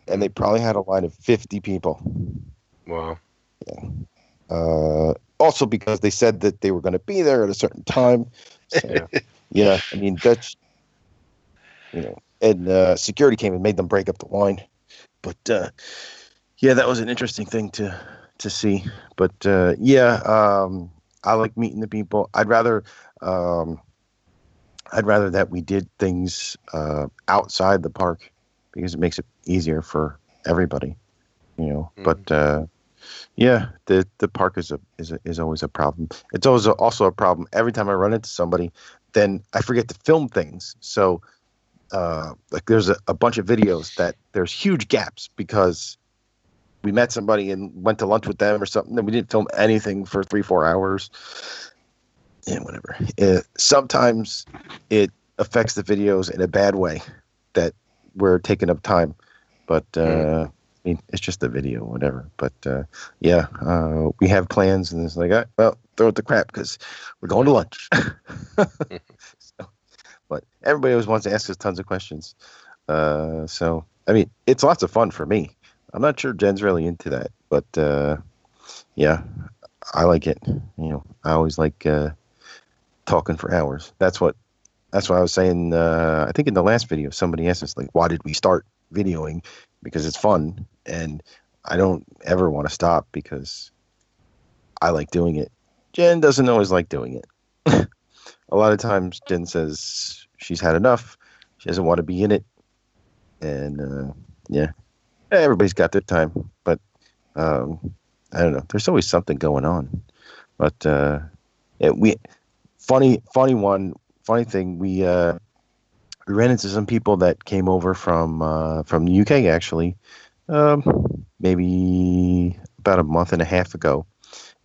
and they probably had a line of fifty people. Wow. Yeah. Uh, also because they said that they were going to be there at a certain time. So, yeah, I mean, that's, you know, and uh, security came and made them break up the line. But, uh, yeah, that was an interesting thing to, to see. But, uh, yeah, um, I like meeting the people. I'd rather... Um, I'd rather that we did things uh, outside the park because it makes it easier for everybody, you know. Mm. But uh, yeah, the the park is a is a, is always a problem. It's always a, also a problem every time I run into somebody. Then I forget to film things. So uh, like there's a, a bunch of videos that there's huge gaps because we met somebody and went to lunch with them or something, and we didn't film anything for three four hours. And whatever. It, sometimes it affects the videos in a bad way that we're taking up time, but uh, mm. I mean it's just the video, whatever. But uh, yeah, uh, we have plans, and it's like, oh, well, throw it the crap because we're going to lunch. So, but everybody always wants to ask us tons of questions. Uh, so I mean, it's lots of fun for me. I'm not sure Jen's really into that, but uh, yeah, I like it. You know, I always like. Uh, talking for hours. That's what that's what I was saying uh I think in the last video somebody asked us like why did we start videoing, because it's fun and I don't ever want to stop because I like doing it. Jen doesn't always like doing it. A lot of times Jen says she's had enough, she doesn't want to be in it, and uh yeah, everybody's got their time, but um I don't know, there's always something going on. But uh it, we Funny, funny one, funny thing. We uh, we ran into some people that came over from uh, from the U K actually, um, maybe about a month and a half ago,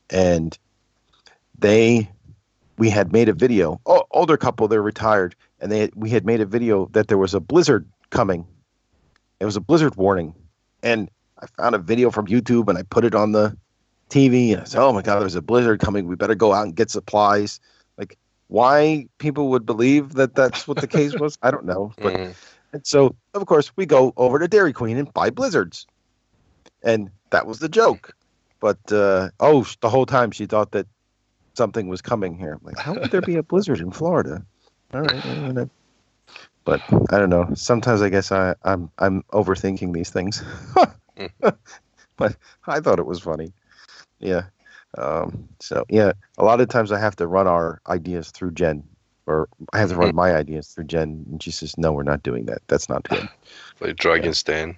and they we had made a video. Oh, older couple, they're retired, and they we had made a video that there was a blizzard coming. It was a blizzard warning, and I found a video from YouTube and I put it on the T V and I said, "Oh my God, there's a blizzard coming. We better go out and get supplies." Like why people would believe that that's what the case was, I don't know. But mm. And so, of course, we go over to Dairy Queen and buy blizzards, and that was the joke. But uh, oh, the whole time she thought that something was coming here. I'm like, how would there be a blizzard in Florida? all right. But I don't know. Sometimes I guess I, I'm I'm overthinking these things. But I thought it was funny. Yeah. Um, so yeah, a lot of times I have to run our ideas through Jen, or I have to run my ideas through Jen, and she says, "No, we're not doing that. That's not good." Like Dragon's Den.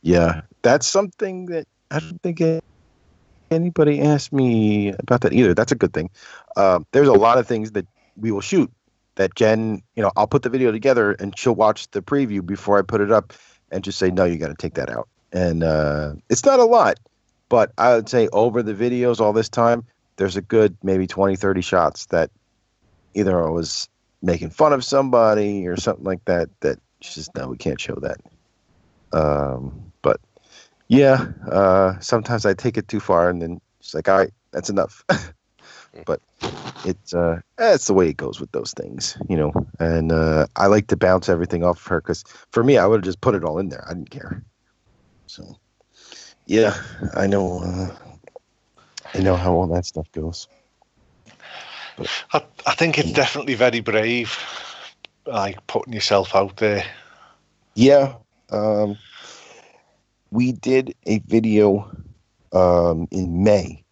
Yeah, that's something that I don't think it, anybody asked me about that either. That's a good thing. Uh, there's a lot of things that we will shoot that Jen, you know, I'll put the video together and she'll watch the preview before I put it up and just say, "No, you got to take that out." And uh, it's not a lot. But I would say over the videos all this time, there's a good maybe twenty, thirty shots that either I was making fun of somebody or something like that, that just, no, we can't show that. Um, but, yeah, uh, sometimes I take it too far and then it's like, all right, that's enough. But it's uh, that's the way it goes with those things, you know. And uh, I like to bounce everything off of her because, for me, I would have just put it all in there. I didn't care. So... yeah, I know. Uh, I know how all that stuff goes. But, I, I think it's definitely very brave, like putting yourself out there. Yeah, um, we did a video um, in May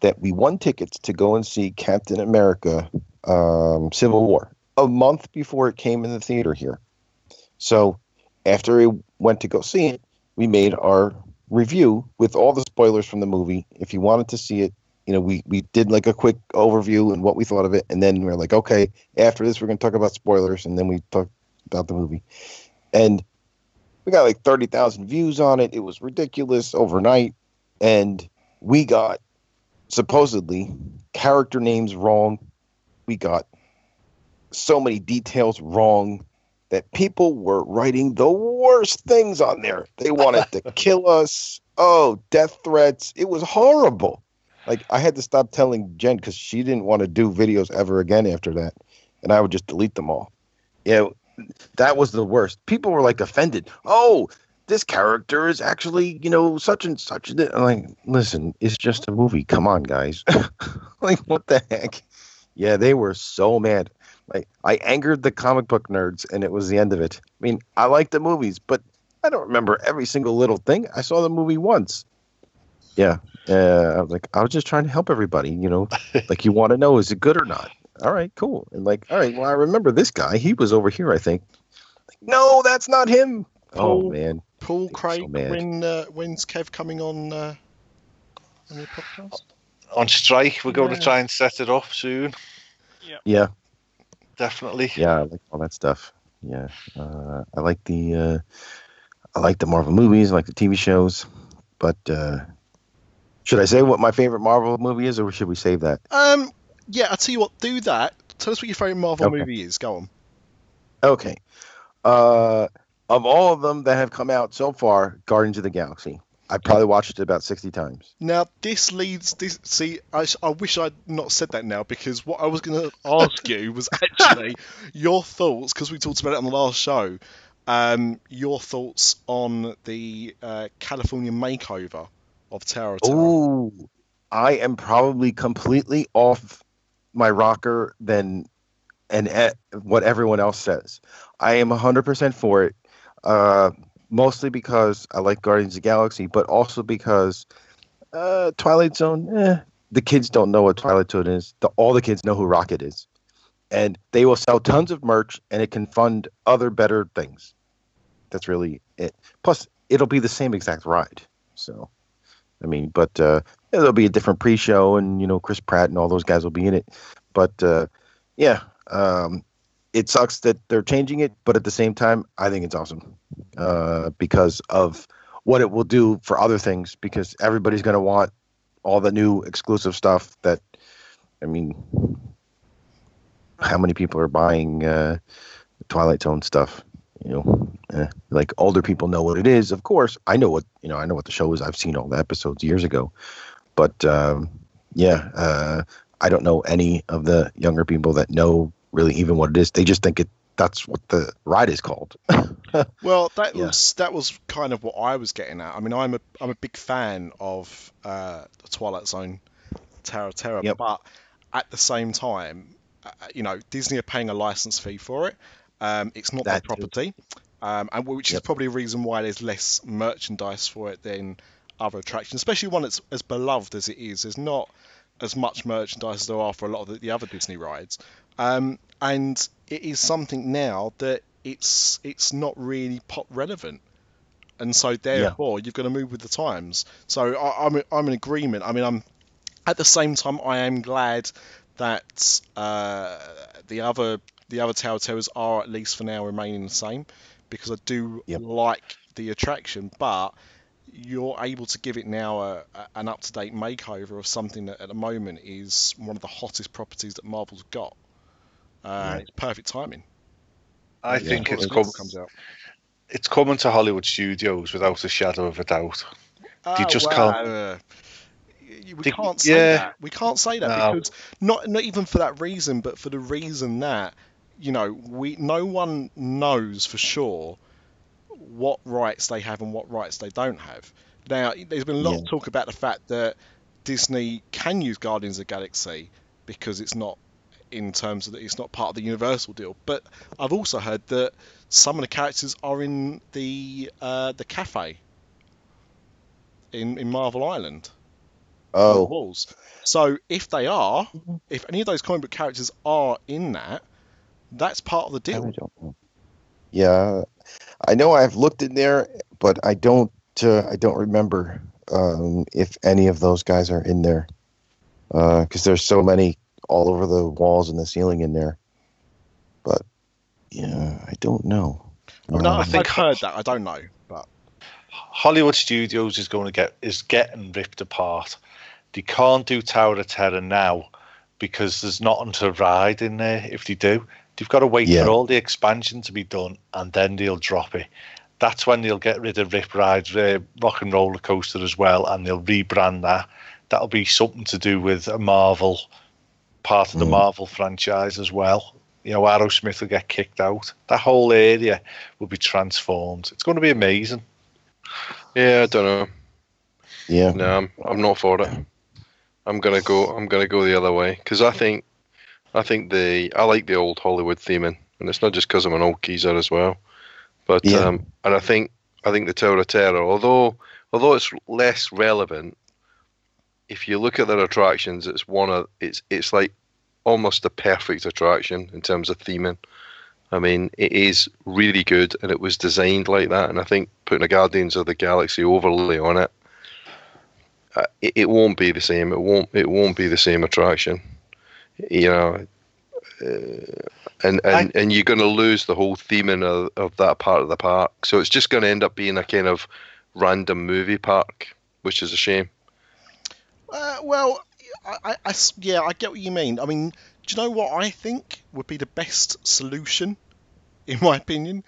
that we won tickets to go and see Captain America: um, Civil War a month before it came in the theater here. So after we went to go see it, we made our review with all the spoilers from the movie. If you wanted to see it, you know, we, we did like a quick overview and what we thought of it. And then we were like, okay, after this, we're going to talk about spoilers. And then we talked about the movie. And we got like thirty thousand views on it. It was ridiculous overnight. And we got supposedly character names wrong. We got so many details wrong that people were writing the worst things on there. They wanted to kill us. Oh, death threats. It was horrible. Like, I had to stop telling Jen because she didn't want to do videos ever again after that. And I would just delete them all. Yeah, that was the worst. People were, like, offended. Oh, this character is actually, you know, such and such. I'm like, listen, it's just a movie. Come on, guys. Like, what the heck? Yeah, they were so mad. Like, I angered the comic book nerds, and it was the end of it. I mean, I like the movies, but I don't remember every single little thing. I saw the movie once. Yeah. Uh, I was like, I was just trying to help everybody, you know. Like, you want to know, is it good or not? All right, cool. And like, all right, well, I remember this guy. He was over here, I think. Like, no, that's not him. Paul, oh, man. Paul Craig, so when, uh, when's Kev coming on, uh, on your podcast? On strike. We're going yeah. to try and set it off soon. Yep. Yeah. Definitely. Yeah, I like all that stuff. Yeah, uh, I like the uh, I like the Marvel movies, I like the T V shows. But uh, should I say what my favorite Marvel movie is, or should we save that? Um, yeah, I'll tell you what. Do that. Tell us what your favorite Marvel okay. movie is. Go on. Okay. Uh, of all of them that have come out so far, Guardians of the Galaxy. I probably watched it about sixty times. Now, this leads... this. See, I, I wish I'd not said that now, because what I was going to ask you was actually your thoughts, because we talked about it on the last show, um, your thoughts on the uh, California makeover of Tower of Terror. Ooh, I am probably completely off my rocker than and uh, what everyone else says. I am one hundred percent for it. Uh... Mostly because I like Guardians of the Galaxy, but also because uh, Twilight Zone, eh, the kids don't know what Twilight Zone is. The, all the kids know who Rocket is. And they will sell tons of merch, and it can fund other better things. That's really it. Plus, it'll be the same exact ride. So, I mean, but uh, there'll be a different pre-show, and, you know, Chris Pratt and all those guys will be in it. But, uh, yeah, um, it sucks that they're changing it, but at the same time, I think it's awesome. Uh, because of what it will do for other things, because everybody's going to want all the new exclusive stuff that, I mean, how many people are buying uh, Twilight Zone stuff? You know, eh, like older people know what it is. Of course, I know what, you know, I know what the show is. I've seen all the episodes years ago, but um, yeah, uh, I don't know any of the younger people that know really even what it is. They just think it, that's what the ride is called. Well, that yeah. was that was kind of what I was getting at. I mean, I'm a I'm a big fan of uh, Twilight Zone, Tower of Terror, yep. But at the same time, you know, Disney are paying a license fee for it. Um, it's not that their property, um, and which yep. is probably a reason why there's less merchandise for it than other attractions, especially one that's as beloved as it is. There's not as much merchandise as there are for a lot of the, the other Disney rides. Um, and it is something now that it's it's not really pop relevant. And so therefore, yeah. you've got to move with the times. So I, I'm, I'm in agreement. I mean, I'm at the same time, I am glad that uh, the other... the other Tower Towers are, at least for now, remaining the same, because I do yep. like the attraction, but you're able to give it now a, a, an up-to-date makeover of something that at the moment is one of the hottest properties that Marvel's got. Uh, right. It's perfect timing. I yeah. think it's, com- comes out. it's coming to Hollywood Studios without a shadow of a doubt. Uh, you just well, can't... Uh, we Did, can't say yeah. that. We can't say that no. because not not even for that reason, but for the reason that You know, we no one knows for sure what rights they have and what rights they don't have. Now, there's been a lot yeah. of talk about the fact that Disney can use Guardians of the Galaxy because it's not in terms of that it's not part of the Universal deal. But I've also heard that some of the characters are in the uh, the cafe in in Marvel Island. Oh, on the walls. So if they are, if any of those comic book characters are in that. That's part of the deal. Yeah, I know I've looked in there, but I don't. Uh, I don't remember um, if any of those guys are in there, because uh, there's so many all over the walls and the ceiling in there. But yeah, I don't know. No, um, I think I've heard that. I don't know, but Hollywood Studios is going to get is getting ripped apart. They can't do Tower of Terror now because there's nothing to ride in there. If they do. They've got to wait yeah. for all the expansion to be done, and then they'll drop it. That's when they'll get rid of Rip Rides, uh, Rock and Roller Coaster as well, and they'll rebrand that. That'll be something to do with a Marvel, part of the mm. Marvel franchise as well. You know, Aerosmith will get kicked out. That whole area will be transformed. It's going to be amazing. Yeah, I don't know. Yeah, no, I'm, I'm not for it. I'm gonna go. I'm gonna go the other way because I think. I think the I like the old Hollywood theming, and it's not just because I'm an old geezer as well. But yeah. um, and I think I think the Tower of Terror, although although it's less relevant, if you look at their attractions, it's one of it's it's like almost the perfect attraction in terms of theming. I mean, it is really good, and it was designed like that. And I think putting a Guardians of the Galaxy overlay on it, uh, it, it won't be the same. It won't it won't be the same attraction. You know, uh, and and, I, and you're going to lose the whole theming of, of that part of the park. So it's just going to end up being a kind of random movie park, which is a shame. Uh, well, I, I, yeah, I get what you mean. I mean, do you know what I think would be the best solution, in my opinion,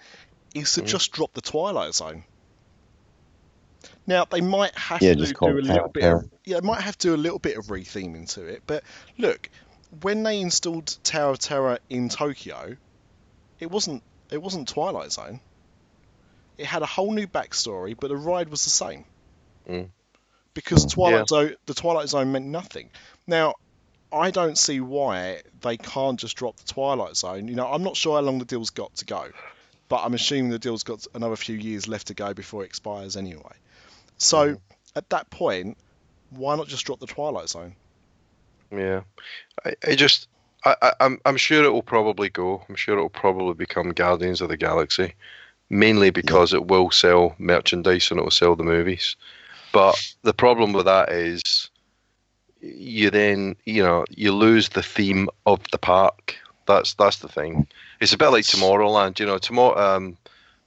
is to mm. just drop the Twilight Zone. Now they might have yeah, to do a little bit. Of, yeah, they might have to do a little bit of retheming to it. But look. When they installed Tower of Terror in Tokyo, it wasn't it wasn't Twilight Zone. It had a whole new backstory, but the ride was the same. Mm. Because Twilight yeah. Zone, the Twilight Zone meant nothing. Now, I don't see why they can't just drop the Twilight Zone. You know, I'm not sure how long the deal's got to go, but I'm assuming the deal's got another few years left to go before it expires anyway. So, mm. at that point, why not just drop the Twilight Zone? Yeah, I, I just I, I, I'm I'm sure it will probably go. I'm sure it will probably become Guardians of the Galaxy, mainly because yeah. it will sell merchandise and it will sell the movies. But the problem with that is, you then you know you lose the theme of the park. That's that's the thing. It's a bit like Tomorrowland. You know, tomorrow um,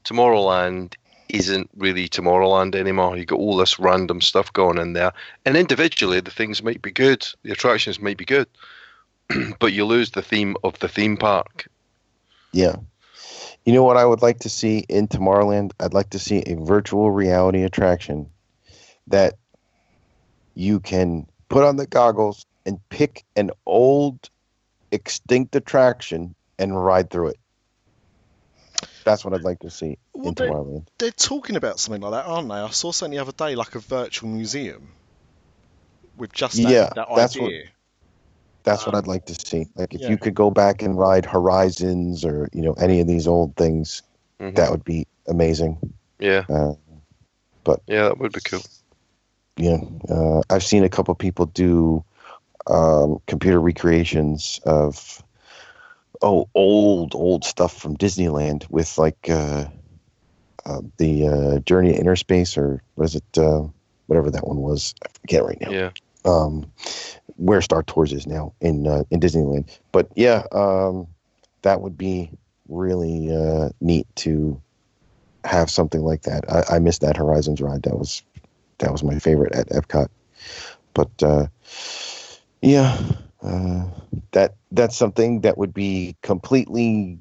Tomorrowland isn't really Tomorrowland anymore. You got all this random stuff going in there, and individually the things might be good, the attractions might be good, but you lose the theme of the theme park. Yeah. You know what I would like to see in Tomorrowland? I'd like to see a virtual reality attraction that you can put on the goggles and pick an old extinct attraction and ride through it. That's what I'd like to see well, in Tomorrowland. They're, they're talking about something like that, aren't they? I saw something the other day, like a virtual museum with just that, yeah, that that's idea. What, That's um, what I'd like to see. Like if yeah. you could go back and ride Horizons or, you know, any of these old things, mm-hmm. that would be amazing. Yeah. Uh, but yeah, that would be cool. Yeah. Uh, I've seen a couple people do um, computer recreations of, oh, old, old stuff from Disneyland with like uh, uh, the uh, Journey to Inner Space or what is it? Uh, whatever that one was. I forget right now. Yeah. Um, where Star Tours is now in uh, in Disneyland, but yeah, um, that would be really uh, neat to have something like that. I, I missed that Horizons ride. That was that was my favorite at Epcot. But uh, yeah, uh, that that's something that would be completely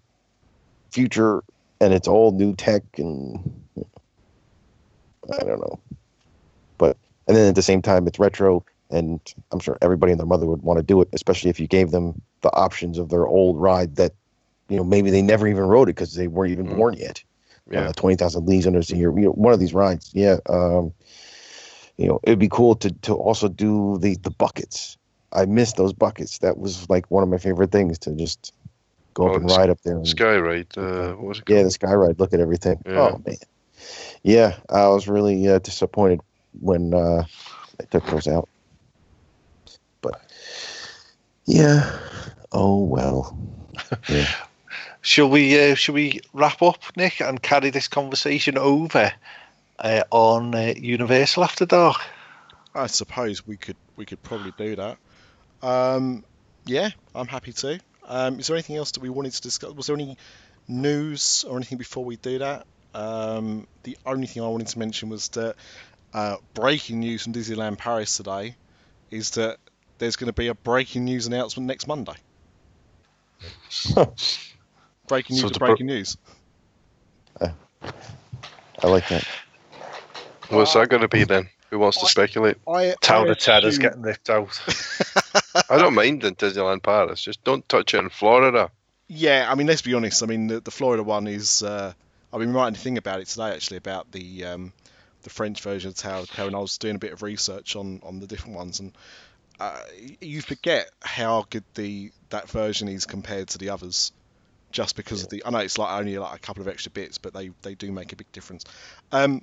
future, and it's all new tech, and you know, I don't know, but and then at the same time, it's retro. And I'm sure everybody and their mother would want to do it, especially if you gave them the options of their old ride that, you know, maybe they never even rode it because they weren't even mm. born yet. Yeah, uh, twenty thousand Leagues Under the Sea, you know, one of these rides. Yeah, um, you know, it'd be cool to to also do the the buckets. I miss those buckets. That was like one of my favorite things to just go oh, up and ride up there. And, sky ride. Uh, what was it called? Yeah, the sky ride. Look at everything. Yeah. Oh man. Yeah, I was really uh, disappointed when uh, they took those out. But yeah, oh well. Yeah. Shall we? Uh, shall we wrap up, Nick, and carry this conversation over uh, on uh, Universal After Dark? I suppose we could. We could probably do that. Um, yeah, I'm happy to. Um, is there anything else that we wanted to discuss? Was there any news or anything before we do that? Um, the only thing I wanted to mention was that uh, breaking news from Disneyland Paris today is that there's going to be a breaking news announcement next Monday. breaking news so to breaking pro- news. Uh, I like that. What's that going to be then? Who wants I, to speculate? I, Tower of Terror's getting ripped out. I don't mind in Disneyland Paris. Just don't touch it in Florida. Yeah, I mean, let's be honest. I mean, the, the Florida one is... Uh, I've been writing a thing about it today, actually, about the um, the French version of Tower of Terror, and I was doing a bit of research on, on the different ones, and Uh, you forget how good the that version is compared to the others, just because yeah. of the. I know it's like only like a couple of extra bits, but they, they do make a big difference. Um,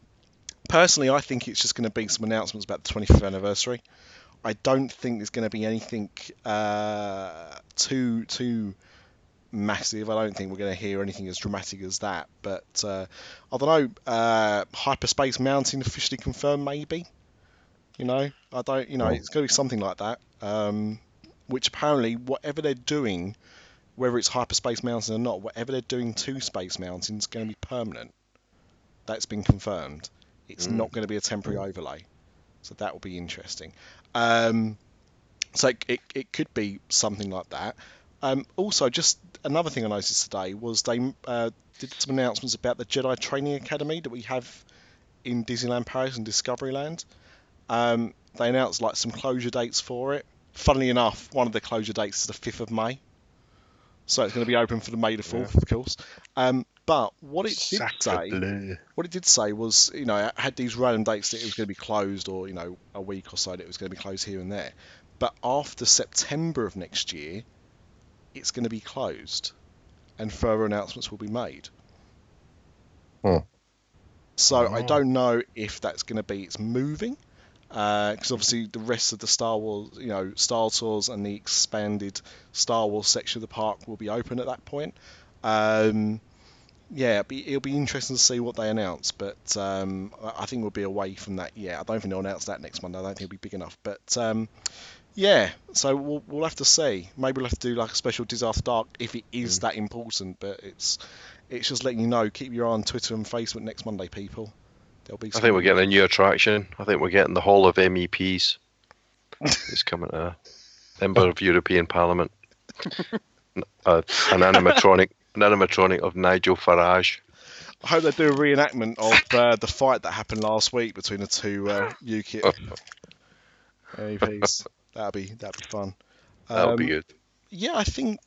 personally, I think it's just going to be some announcements about the twenty-fifth anniversary. I don't think there's going to be anything uh, too too massive. I don't think we're going to hear anything as dramatic as that. But uh, I don't know. Uh, Hyperspace Mountain officially confirmed, maybe. You know, I don't, you know, it's going to be something like that, um, which apparently, whatever they're doing, whether it's Hyperspace Mountain or not, whatever they're doing to Space Mountain is going to be permanent. That's been confirmed. It's mm. not going to be a temporary overlay. So that will be interesting. Um, so it, it, it could be something like that. Um, also, just another thing I noticed today was they uh, did some announcements about the Jedi Training Academy that we have in Disneyland Paris and Discoveryland. Um, they announced like some closure dates for it. Funnily enough, one of the closure dates is the fifth of May, so it's going to be open for the May the fourth, yeah. of course. Um, but what it did Saturday. say, what it did say was, you know, it had these random dates that it was going to be closed, or you know, a week or so that it was going to be closed here and there. But after September of next year, it's going to be closed, and further announcements will be made. Hmm. So oh. I don't know if that's going to be it's moving. Because uh, obviously the rest of the Star Wars, you know, Star Tours and the expanded Star Wars section of the park will be open at that point. Um, yeah, it'll be, it'll be interesting to see what they announce, but um, I think we'll be away from that. Yeah, I don't think they'll announce that next Monday. I don't think it'll be big enough. But um, yeah, so we'll, we'll have to see. Maybe we'll have to do like a special Dis After Dark if it is mm. that important. But it's it's just letting you know. Keep your eye on Twitter and Facebook next Monday, people. I think we're getting a new attraction. I think we're getting the Hall of M E Ps. It's coming to Member of European Parliament. uh, an animatronic, an animatronic of Nigel Farage. I hope they do a reenactment of uh, the fight that happened last week between the two uh, UKIP M E Ps. That'd be that'd be fun. Um, that'll be good. Yeah, I think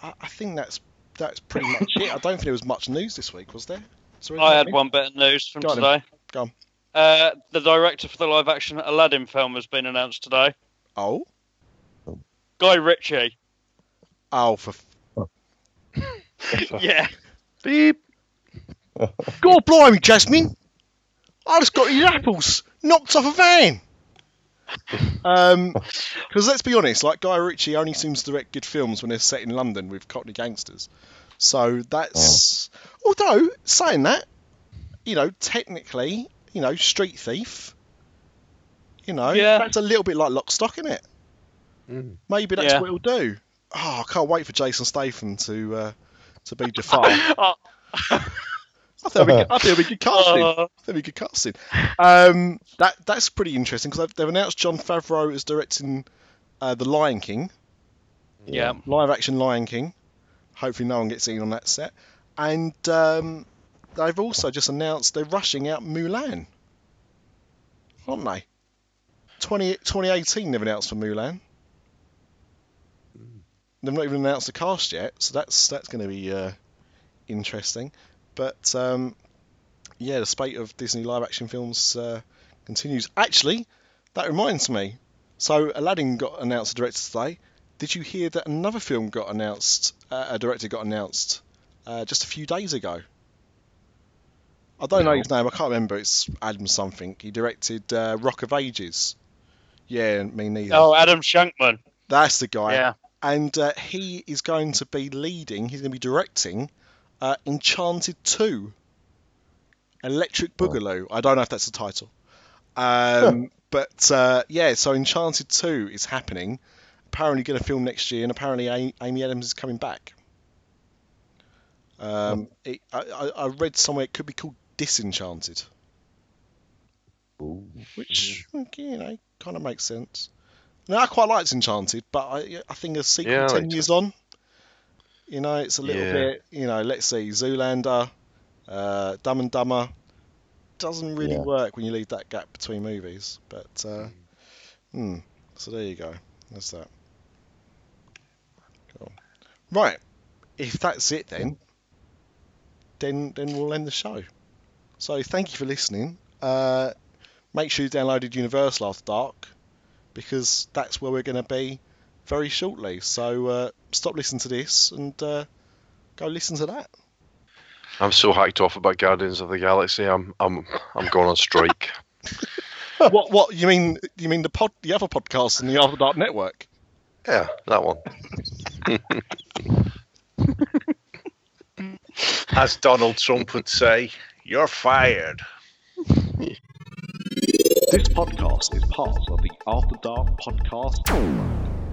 I, I think that's that's pretty much it. I don't think there was much news this week, was there? So I had mean? one bit of news from Go on, today. Go on. Uh, the director for the live-action Aladdin film has been announced today. Oh. Guy Ritchie. Oh, for... F yeah. Beep. God blimey, Jasmine. I just got your apples knocked off a van. Um, because let's be honest, like Guy Ritchie only seems to direct good films when they're set in London with Cockney gangsters. So that's... Oh. Although, saying that, you know, technically, you know, Street Thief, you know, yeah. that's a little bit like Lock, Stock, isn't it? Mm. Maybe that's yeah. what it'll do. Oh, I can't wait for Jason Statham to uh, to be defied. I thought we could cast him. I thought we could cast him. Um, that that's pretty interesting because they've, they've announced Jon Favreau is directing uh, the Lion King. Yeah, live action Lion King. Hopefully, no one gets in on that set. And um, they've also just announced they're rushing out Mulan, aren't they? twenty eighteen they've announced for Mulan. They've not even announced the cast yet, so that's that's going to be uh, interesting. But um, yeah, the spate of Disney live action films uh, continues. Actually, that reminds me. So Aladdin got announced a director today. Did you hear that another film got announced? Uh, a director got announced uh, just a few days ago. I don't no. know his name. I can't remember. It's Adam something. He directed uh, Rock of Ages. Yeah, me neither. Oh, Adam Shankman. That's the guy. Yeah. And uh, he is going to be leading, he's going to be directing uh, Enchanted two, Electric Boogaloo. I don't know if that's the title. Um, huh. But uh, yeah, so Enchanted two is happening. Apparently going to film next year, and apparently a Amy Adams is coming back. Um, it, I, I read somewhere it could be called Disenchanted. Ooh. Which, you know, kind of makes sense. No, I quite liked Enchanted, but I, I think a sequel yeah, ten years on, you know, it's a little yeah. bit, you know, let's see, Zoolander, uh, Dumb and Dumber, doesn't really yeah. work when you leave that gap between movies. But, uh, hmm, so there you go. That's that. Cool. Right, if that's it then, then, then we'll end the show. So thank you for listening. Uh, make sure you downloaded Universal After Dark, because that's where we're going to be very shortly. So uh, stop listening to this and uh, go listen to that. I'm so hacked off about Guardians of the Galaxy. I'm I'm I'm going on strike. What what you mean? You mean the pod, the other podcast in the After Dark Network? Yeah, that one. As Donald Trump would say, "You're fired." This podcast is part of the After Dark Podcast Network.